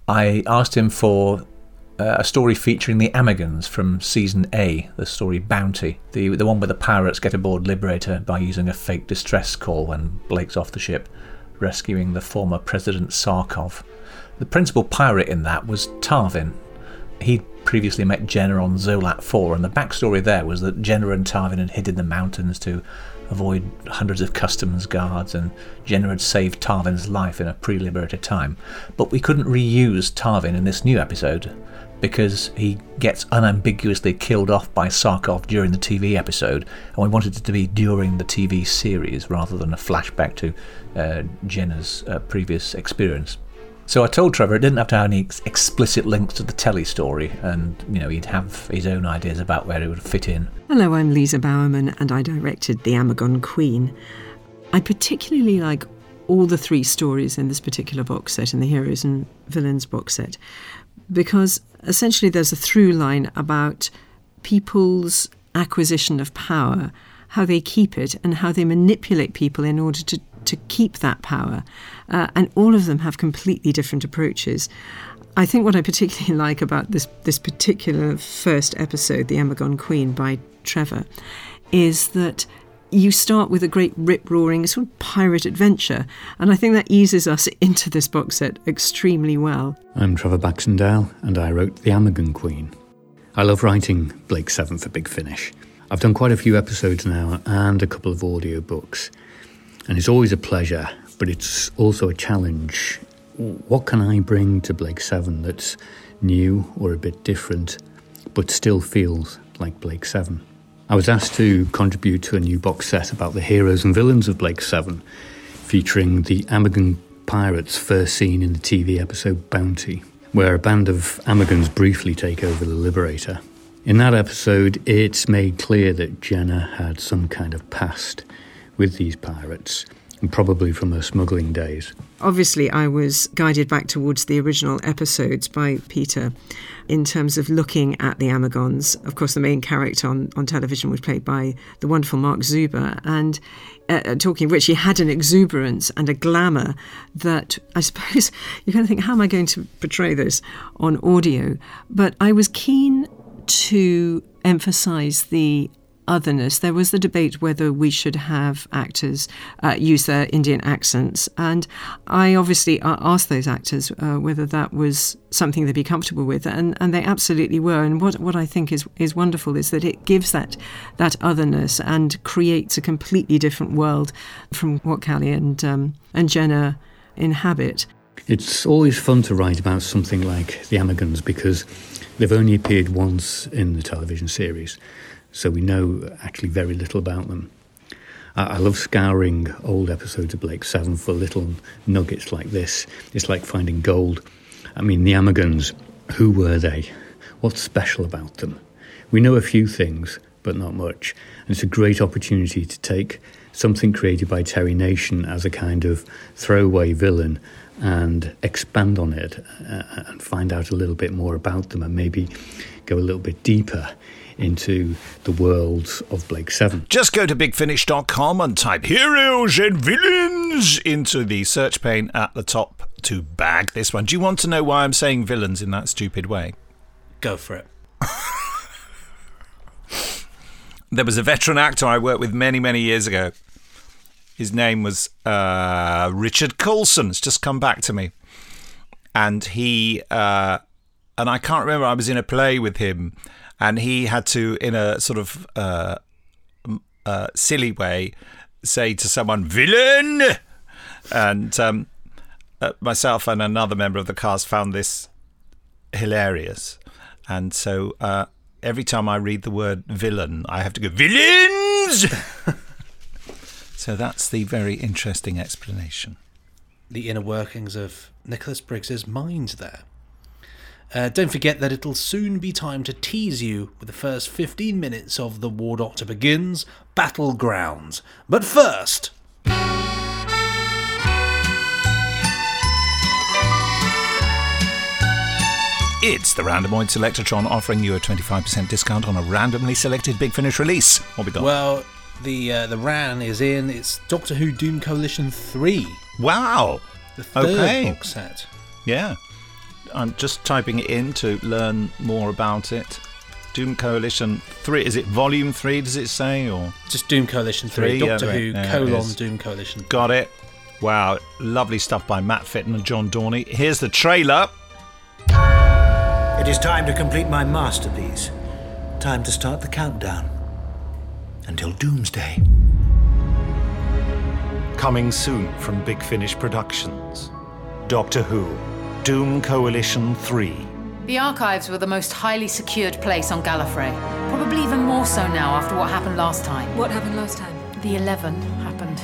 I asked him for uh, a story featuring the Amagons from Season A, the story Bounty, the the one where the pirates get aboard Liberator by using a fake distress call when Blake's off the ship, rescuing the former President Sarkov. The principal pirate in that was Tarvin. He'd previously met Jenna on Zolat four, and the backstory there was that Jenna and Tarvin had hid in the mountains to avoid hundreds of customs guards, and Jenna had saved Tarvin's life in a pre-Liberator time. But we couldn't reuse Tarvin in this new episode because he gets unambiguously killed off by Sarkov during the T V episode, and we wanted it to be during the T V series rather than a flashback to uh, Jenna's uh, previous experience. So I told Trevor it didn't have to have any ex- explicit links to the telly story, and you know he'd have his own ideas about where it would fit in. Hello, I'm Lisa Bowerman, and I directed The Amagon Queen. I particularly like all the three stories in this particular box set, in the Heroes and Villains box set, because essentially there's a through line about people's acquisition of power, how they keep it, and how they manipulate people in order to to keep that power, uh, and all of them have completely different approaches. I think what I particularly like about this this particular first episode, The Amagon Queen by Trevor, is that you start with a great rip-roaring sort of pirate adventure, and I think that eases us into this box set extremely well. I'm Trevor Baxendale, and I wrote The Amagon Queen. I love writing Blake's seven for Big Finish. I've done quite a few episodes now and a couple of audio books, and it's always a pleasure, but it's also a challenge. What can I bring to Blake's seven that's new or a bit different, but still feels like Blake's seven? I was asked to contribute to a new box set about the heroes and villains of Blake's seven, featuring the Amagon pirates first seen in the T V episode Bounty, where a band of Amagons briefly take over the Liberator. In that episode, it's made clear that Jenna had some kind of past with these pirates, and probably from her smuggling days. Obviously, I was guided back towards the original episodes by Peter in terms of looking at the Amagons. Of course, the main character on, on television was played by the wonderful Mark Zuber, and uh, talking of which, he had an exuberance and a glamour that I suppose you're going to think, how am I going to portray this on audio? But I was keen to emphasise the otherness. There was the debate whether we should have actors uh, use their Indian accents, and I obviously asked those actors uh, whether that was something they'd be comfortable with, and, and they absolutely were. And what, what I think is, is wonderful is that it gives that that otherness and creates a completely different world from what Callie and, um, and Jenna inhabit. It's always fun to write about something like the Amagons because they've only appeared once in the television series, so we know actually very little about them. I, I love scouring old episodes of Blake's seven for little nuggets like this. It's like finding gold. I mean, the Amagons, who were they? What's special about them? We know a few things, but not much. And it's a great opportunity to take something created by Terry Nation as a kind of throwaway villain and expand on it uh, and find out a little bit more about them and maybe go a little bit deeper into the worlds of Blake's seven. Just go to big finish dot com and type Heroes and Villains into the search pane at the top to bag this one. Do you want to know why I'm saying villains in that stupid way? Go for it. There was a veteran actor I worked with many, many years ago. His name was uh, Richard Coulson. It's just come back to me. And he, uh, and I can't remember, I was in a play with him, and he had to, in a sort of uh, uh, silly way, say to someone, villain! And um, uh, myself and another member of the cast found this hilarious. And so uh, every time I read the word villain, I have to go, villains! So that's the very interesting explanation. The inner workings of Nicholas Briggs's mind there. Uh, don't forget that it'll soon be time to tease you with the first fifteen minutes of The War Doctor Begins, Battlegrounds. But first... It's the Randomoid Selectatron offering you a twenty-five percent discount on a randomly selected Big Finish release. What we got? Well, the, uh, the ran is in. It's Doctor Who Doom Coalition three. Wow! The third okay. box set. Yeah. I'm just typing it in to learn more about it. Doom Coalition three. Is it Volume three, does it say? Or just Doom Coalition three. three Doctor yeah, Who, yeah, colon, Doom Coalition. Got it. Wow. Lovely stuff by Matt Fitton and John Dorney. Here's the trailer. It is time to complete my masterpiece. Time to start the countdown. Until Doomsday. Coming soon from Big Finish Productions. Doctor Who. Doom Coalition three. The archives were the most highly secured place on Gallifrey. Probably even more so now after what happened last time. What happened last time? The eleven happened.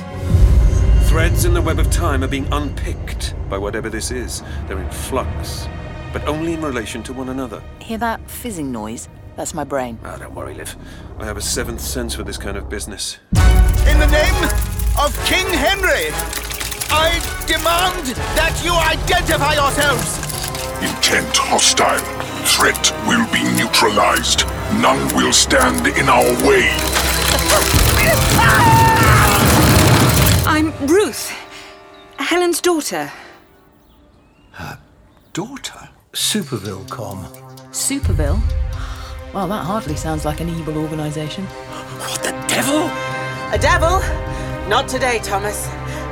Threads in the web of time are being unpicked by whatever this is. They're in flux, but only in relation to one another. Hear that fizzing noise? That's my brain. Ah, oh, don't worry, Liv. I have a seventh sense for this kind of business. In the name of King Henry! I demand that you identify yourselves! Intent hostile. Threat will be neutralized. None will stand in our way. I'm Ruth, Helen's daughter. Her daughter? Superville dot com. Superville? Well, that hardly sounds like an evil organisation. What the devil? A devil? Not today, Thomas.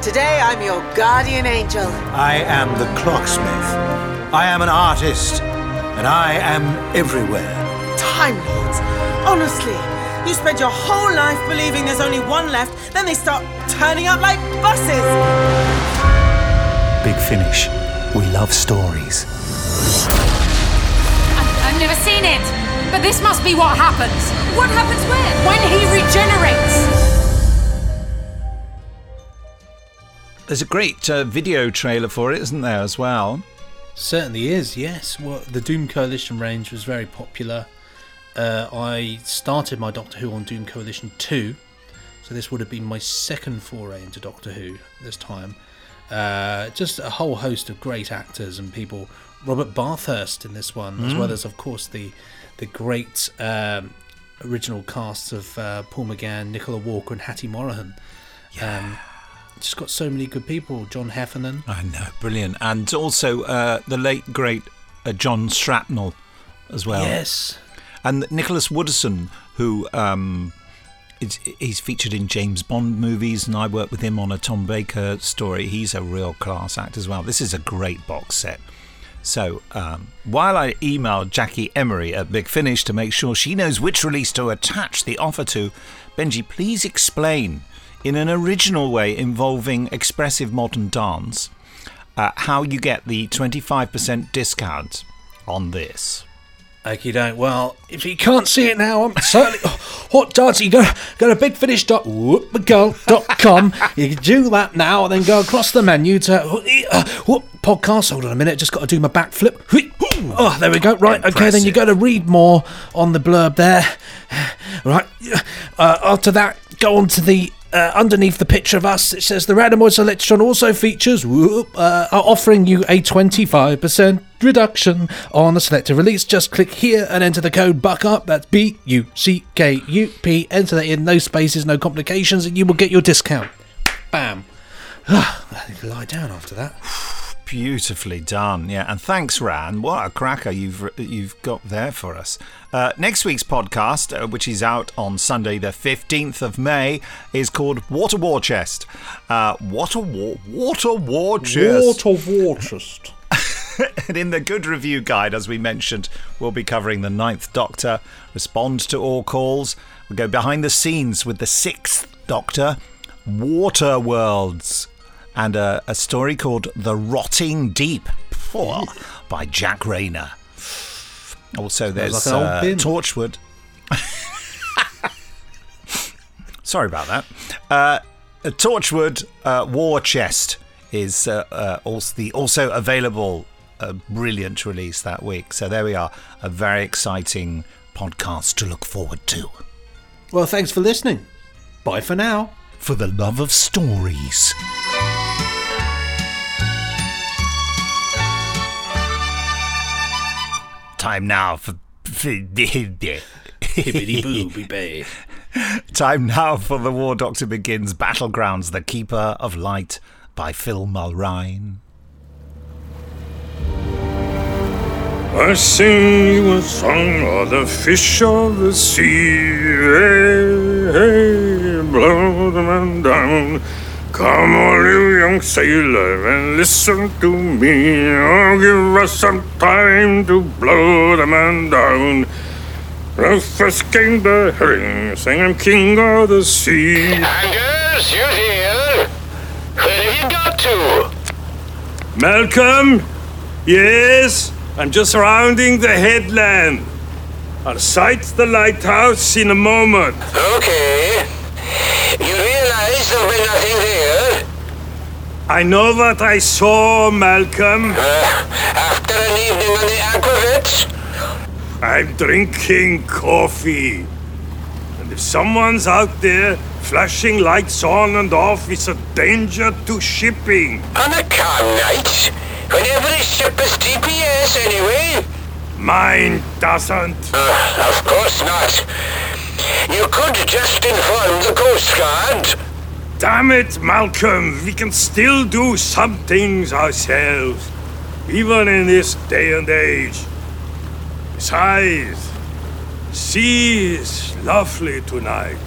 Today I'm your guardian angel. I am the clocksmith. I am an artist. And I am everywhere. Time Lords. Honestly, you spend your whole life believing there's only one left, then they start turning up like buses. Big Finish. We love stories. I- I've never seen it, but this must be what happens. What happens when? When he regenerates. There's a great uh, video trailer for it, isn't there, as well? Certainly is, yes. Well, the Doom Coalition range was very popular. Uh, I started my Doctor Who on Doom Coalition two, so this would have been my second foray into Doctor Who this time. Uh, just a whole host of great actors and people. Robert Bathurst in this one, mm. as well as, of course, the the great um, original casts of uh, Paul McGann, Nicola Walker and Hattie Morahan. Yeah. Um, just got so many good people. John Heffernan. I know, brilliant. And also uh, the late, great uh, John Shrapnel as well. Yes. And Nicholas Wooderson, who um, is, he's featured in James Bond movies, and I worked with him on a Tom Baker story. He's a real class act as well. This is a great box set. So um, while I emailed Jackie Emery at Big Finish to make sure she knows which release to attach the offer to, Benji, please explain in an original way involving expressive modern dance, uh, how you get the twenty-five percent discount on this. Okie doke. Well, if you can't see it now, I'm certainly... Hot Darty, go, go to big finish dot whoop girl dot com. You can do that now, and then go across the menu to... Uh, whoop, podcast. Hold on a minute, just got to do my backflip. Oh, there we go. Right, impressive. Okay, then you go to read more on the blurb there. Right. Uh, after that, go on to the... Uh, underneath the picture of us, it says the randomised selection also features whoop, uh, are offering you a twenty-five percent reduction on a selected release. Just click here and enter the code BUCKUP. That's B U C K U P. Enter that in, no spaces, no complications, and you will get your discount. Bam. I need to lie down after that. Beautifully done, yeah. And thanks, Ran. What a cracker you've you've got there for us. Uh, next week's podcast, uh, which is out on Sunday, the fifteenth of May, is called Water War Chest. Uh, Water War Water War Chest. Water War Chest. And in the Good Review Guide, as we mentioned, we'll be covering the Ninth Doctor, Respond to All Calls. We'll go behind the scenes with the Sixth Doctor, Water Worlds. And a, a story called The Rotting Deep by Jack Rayner. Also, there's like uh, Torchwood. Sorry about that. Uh, a Torchwood uh, War Chest is uh, uh, also, the, also available. A brilliant release that week. So there we are. A very exciting podcast to look forward to. Well, thanks for listening. Bye for now. For the love of stories. Time now for Time now for the War Doctor Begins Battlegrounds, The Keeper of Light by Phil Mulryne. I sing you a song of the fish of the sea. Hey, hey, blow the man down. Come all you young sailor and listen to me. Oh, give us some time to blow the man down. Well, first came the herring, saying I'm king of the sea. Angus, you here? Where have you got to? Malcolm? Yes? I'm just rounding the headland. I'll sight the lighthouse in a moment. Okay. You realize there'll be nothing there? I know what I saw, Malcolm. Uh, after an evening on the aquavit? I'm drinking coffee. And if someone's out there flashing lights on and off, it's a danger to shipping. On a calm night? When every ship is G P S anyway? Mine doesn't. Uh, of course not. You could just inform the Coast Guard. Damn it, Malcolm. We can still do some things ourselves. even in this day and age. Besides, the sea is lovely tonight.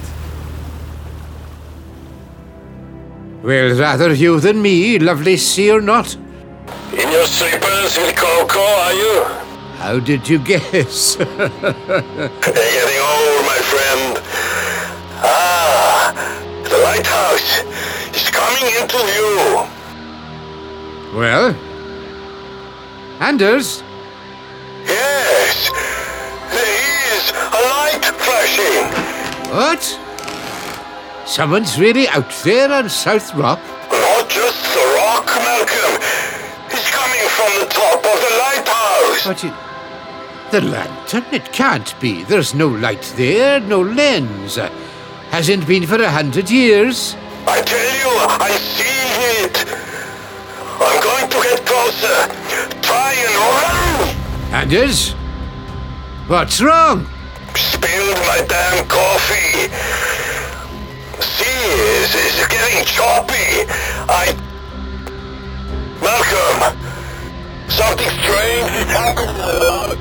Well, rather you than me, lovely sea or not. In your slippers with Coco, are you? How did you guess? They're getting old, my friend. Ah, the lighthouse is coming into view. Well? Anders? Yes, there is a light flashing. What? Someone's really out there on South Rock? Not just the rock, Malcolm. It's coming from the top of the lighthouse. But it... the lantern? It can't be. There's no light there, no lens. Uh, hasn't been for a hundred years. I tell you, I see it. I'm going to get closer. Try and run. Anders? What's wrong? Spilled my damn coffee. Is, is getting choppy. I... Malcolm, something strange is happening.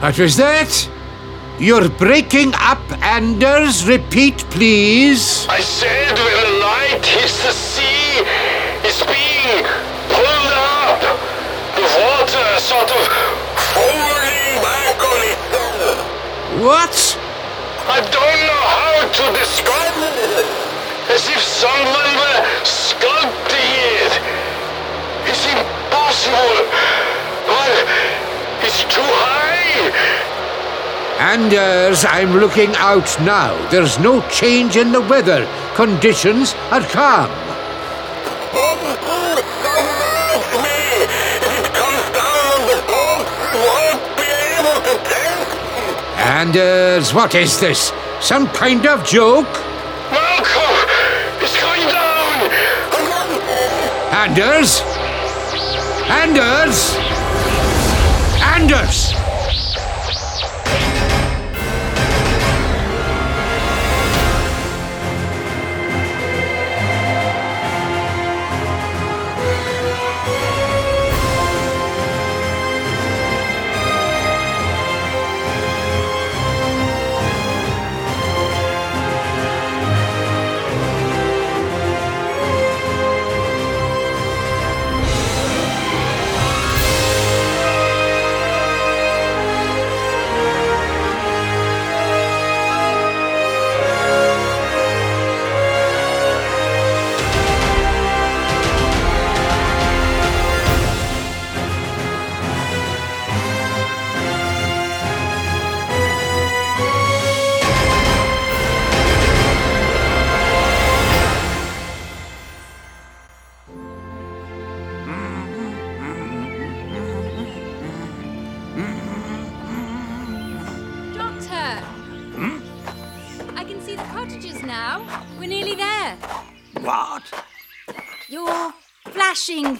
What was that? You're breaking up, Anders. Repeat, please. I said when the light hits the sea, it's being pulled up. The water sort of folding back on it. What? I don't know how to describe it. As if someone were sculpting it. It's impossible. But it's too high. Anders, I'm looking out now. There's no change in the weather. Conditions are calm. Anders, what is this? Some kind of joke? Malcolm! It's going down! Anders! Anders! Anders!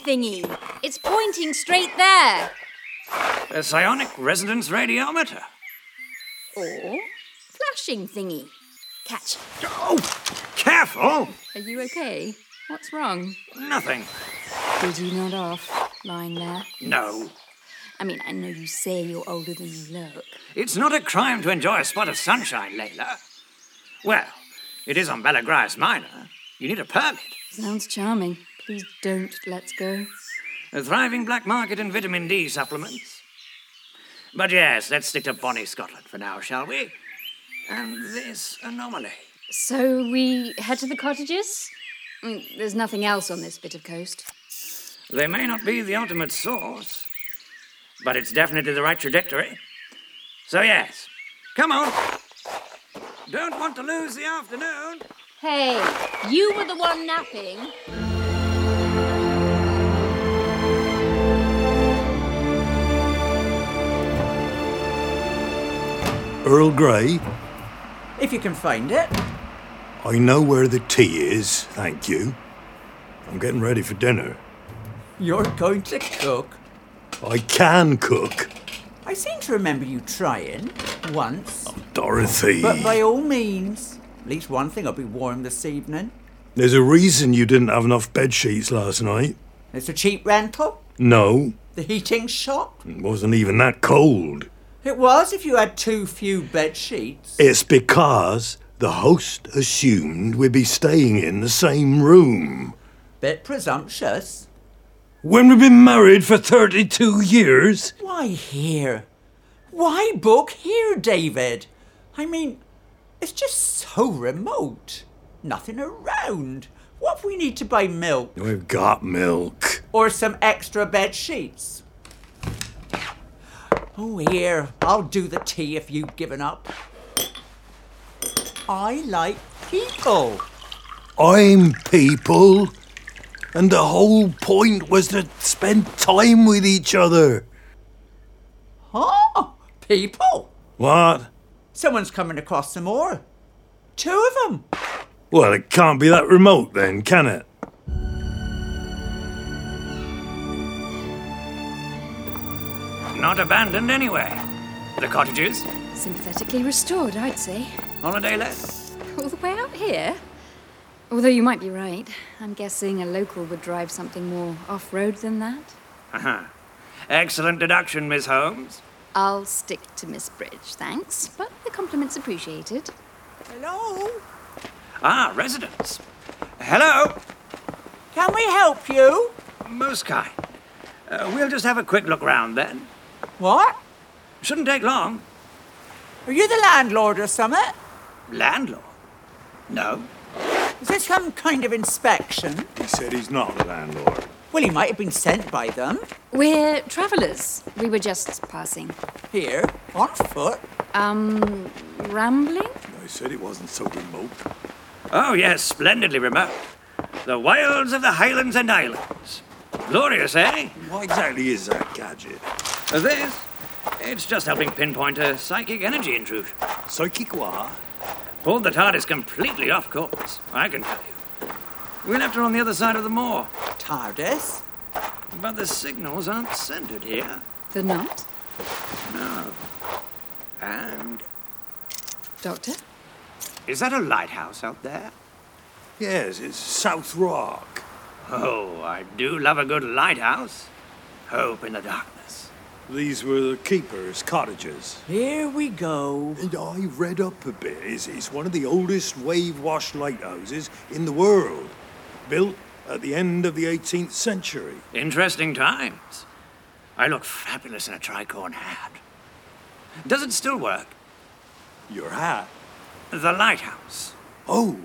Thingy. It's pointing straight there. A psionic resonance radiometer. Or flashing thingy. Catch. Oh, careful! Are you okay? What's wrong? Nothing. Did you nod off, lying there? No. I mean, I know you say you're older than you look. It's not a crime to enjoy a spot of sunshine, Layla. Well, it is on Battlegrounds Minor. You need a permit. Sounds charming. Please don't let's go. A thriving black market in vitamin D supplements. But yes, let's stick to bonnie Scotland for now, shall we? And this anomaly. So we head to the cottages? I mean, there's nothing else on this bit of coast. They may not be the ultimate source, but it's definitely the right trajectory. So yes, come on. Don't want to lose the afternoon. Hey, you were the one napping. Earl Grey? If you can find it. I know where the tea is, thank you. I'm getting ready for dinner. You're going to cook? I can cook. I seem to remember you trying, once. Oh, Dorothy. But by all means, at least one thing will be warm this evening. There's a reason you didn't have enough bed sheets last night. It's a cheap rental? No. The heating's shot? It wasn't even that cold. It was if you had too few bed sheets. It's because the host assumed we'd be staying in the same room. Bit presumptuous. When we've been married for thirty-two years. Why here? Why book here, David? I mean, it's just so remote. Nothing around. What if we need to buy milk? We've got milk. Or some extra bed sheets. Oh, here. I'll do the tea if you've given up. I like people. I'm people. And the whole point was to spend time with each other. Huh? People? What? Someone's coming across some more. Two of them. Well, it can't be that remote then, can it? Not abandoned anyway. The cottages? Synthetically restored, I'd say. Holiday let? All the way out here? Although you might be right. I'm guessing a local would drive something more off-road than that. Uh-huh. Excellent deduction, Miss Holmes. I'll stick to Miss Bridge, thanks. But the compliment's appreciated. Hello? Ah, residents. Hello? Can we help you? Most kind. Uh, we'll just have a quick look round then. What? Shouldn't take long. Are you the landlord or something? Landlord? No. Is this some kind of inspection? He said he's not the landlord. Well, he might have been sent by them. We're travellers. We were just passing. Here? On foot? Um, rambling? I said it wasn't so remote. Oh, yes, splendidly remote. The wilds of the Highlands and Islands. Glorious, eh? What exactly is that gadget? This? It's just helping pinpoint a psychic energy intrusion. Psychic what? Pulled the TARDIS completely off course, I can tell you. We left her on the other side of the moor. TARDIS? But the signals aren't centred here. They're not? No. And... Doctor? Is that a lighthouse out there? Yes, it's South Rock. Oh, I do love a good lighthouse. Hope in the darkness. These were the keepers' cottages. Here we go. And I read up a bit. It's, it's one of the oldest wave-washed lighthouses in the world, built at the end of the eighteenth century. Interesting times. I look fabulous in a tricorn hat. Does it still work? Your hat? The lighthouse. Oh,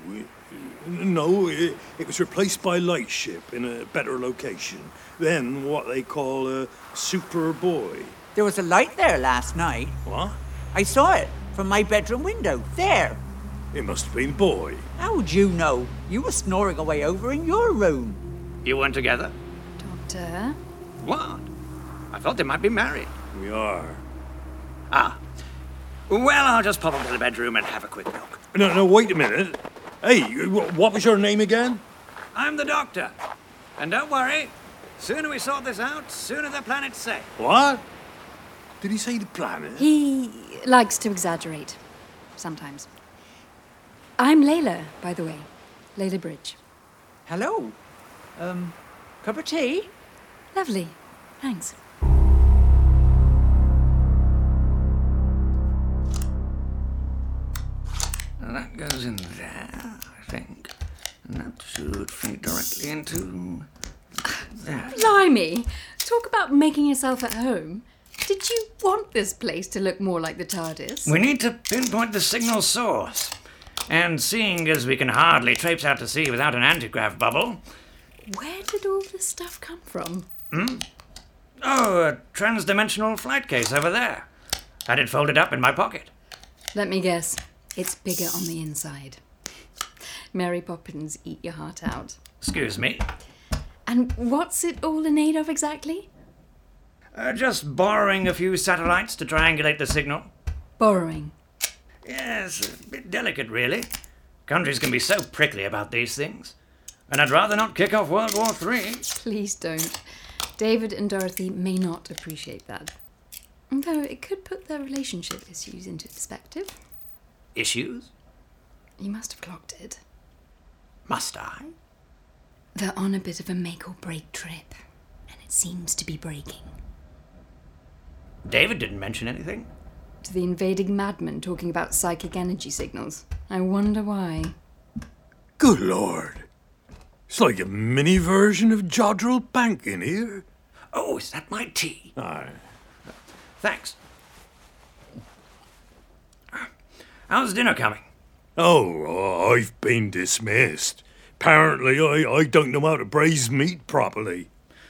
no, it, it was replaced by Lightship in a better location. Then what they call a Superboy. There was a light there last night. What? I saw it from my bedroom window. There. It must have been Boy. How'd you know? You were snoring away over in your room. You weren't together? Doctor? What? I thought they might be married. We are. Ah. Well, I'll just pop up to the bedroom and have a quick look. No, no, wait a minute. Hey, what was your name again? I'm the Doctor. And don't worry, sooner we sort this out, sooner the planet's safe. What? Did he say the planet? He likes to exaggerate. Sometimes. I'm Layla, by the way. Layla Bridge. Hello. Um, cup of tea? Lovely. Thanks. That goes in there, I think. And that should feed directly into... there. Blimey! Talk about making yourself at home. Did you want this place to look more like the TARDIS? We need to pinpoint the signal source. And seeing as we can hardly traipse out to sea without an antigrav bubble... Where did all this stuff come from? Hmm? Oh, a transdimensional flight case over there. Had it folded up in my pocket. Let me guess. It's bigger on the inside. Mary Poppins, eat your heart out. Excuse me. And what's it all in aid of exactly? Uh, just borrowing a few satellites to triangulate the signal. Borrowing? Yes, a bit delicate, really. Countries can be so prickly about these things. And I'd rather not kick off World War Three. Please don't. David and Dorothy may not appreciate that. Though it could put their relationship issues into perspective. Issues? You must have clocked it. Must I? They're on a bit of a make-or-break trip, and it seems to be breaking. David didn't mention anything. To the invading madman talking about psychic energy signals. I wonder why. Good lord. It's like a mini version of Jodrell Bank in here. Oh, is that my tea? Aye. No. Thanks. How's dinner coming? Oh, uh, I've been dismissed. Apparently I, I don't know how to braise meat properly.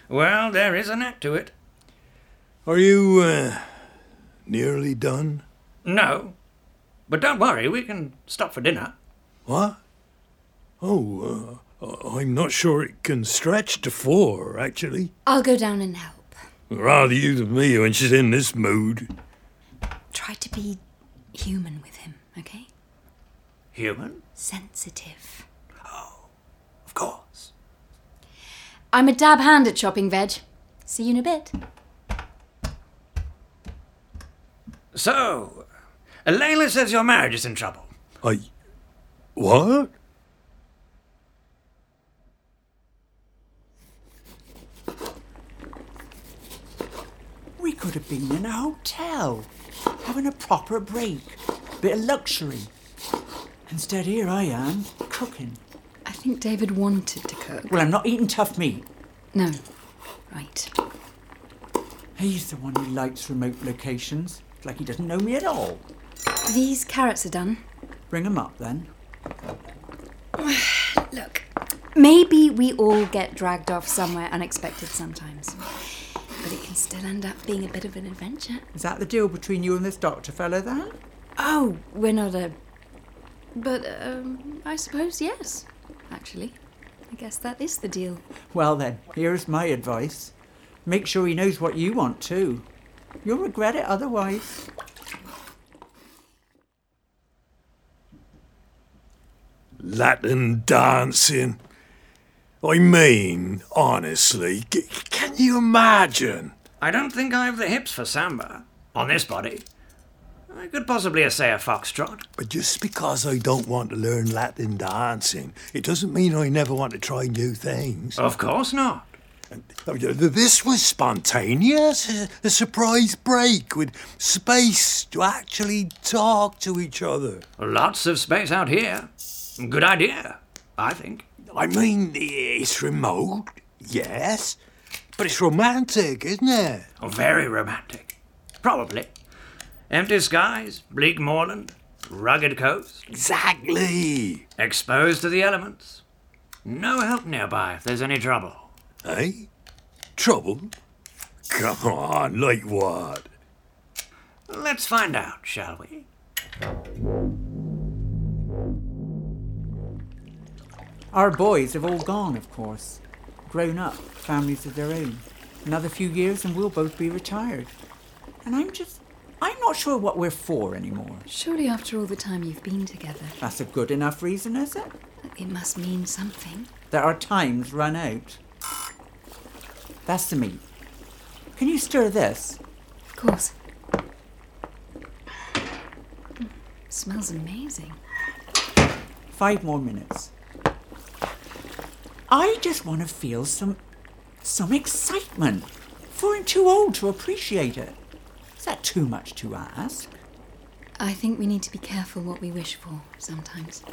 Well, there is an act to it. Are you, uh, nearly done? No. But don't worry, we can stop for dinner. What? Oh, uh, I'm not sure it can stretch to four, actually. I'll go down and help. Rather you than me when she's in this mood. Try to be human with him, okay? Human? Sensitive. Oh, of course. I'm a dab hand at chopping veg. See you in a bit. So, Layla says your marriage is in trouble. I... what? We could have been in a hotel, having a proper break, bit of luxury. Instead, here I am, cooking. I think David wanted to cook. Well, I'm not eating tough meat. No. Right. He's the one who likes remote locations. Like he doesn't know me at all. These carrots are done. Bring them up, then. Look, maybe we all get dragged off somewhere unexpected sometimes. But it can still end up being a bit of an adventure. Is that the deal between you and this doctor fellow, then? Oh, we're not a... But, um, I suppose yes, actually. I guess that is the deal. Well, then, here's my advice. Make sure he knows what you want, too. You'll regret it otherwise. Latin dancing. I mean, honestly, c- can you imagine? I don't think I have the hips for samba. On this body. I could possibly say a foxtrot. But just because I don't want to learn Latin dancing, it doesn't mean I never want to try new things. Of course not. This was spontaneous, a surprise break with space to actually talk to each other. Lots of space out here. Good idea, I think. I mean, it's remote, yes, but it's romantic, isn't it? Oh, very romantic. Probably. Empty skies, bleak moorland, rugged coast. Exactly. Exposed to the elements. No help nearby if there's any trouble. Eh? Trouble? Come on, like what? Let's find out, shall we? Our boys have all gone, of course. Grown up, families of their own. Another few years and we'll both be retired. And I'm just... I'm not sure what we're for anymore. Surely after all the time you've been together. That's a good enough reason, is it? It must mean something. That our time's run out. That's the meat. Can you stir this? Of course. Mm, smells amazing. Five more minutes. I just want to feel some... some excitement. For I'm too old to appreciate it. Is that too much to ask? I think we need to be careful what we wish for sometimes.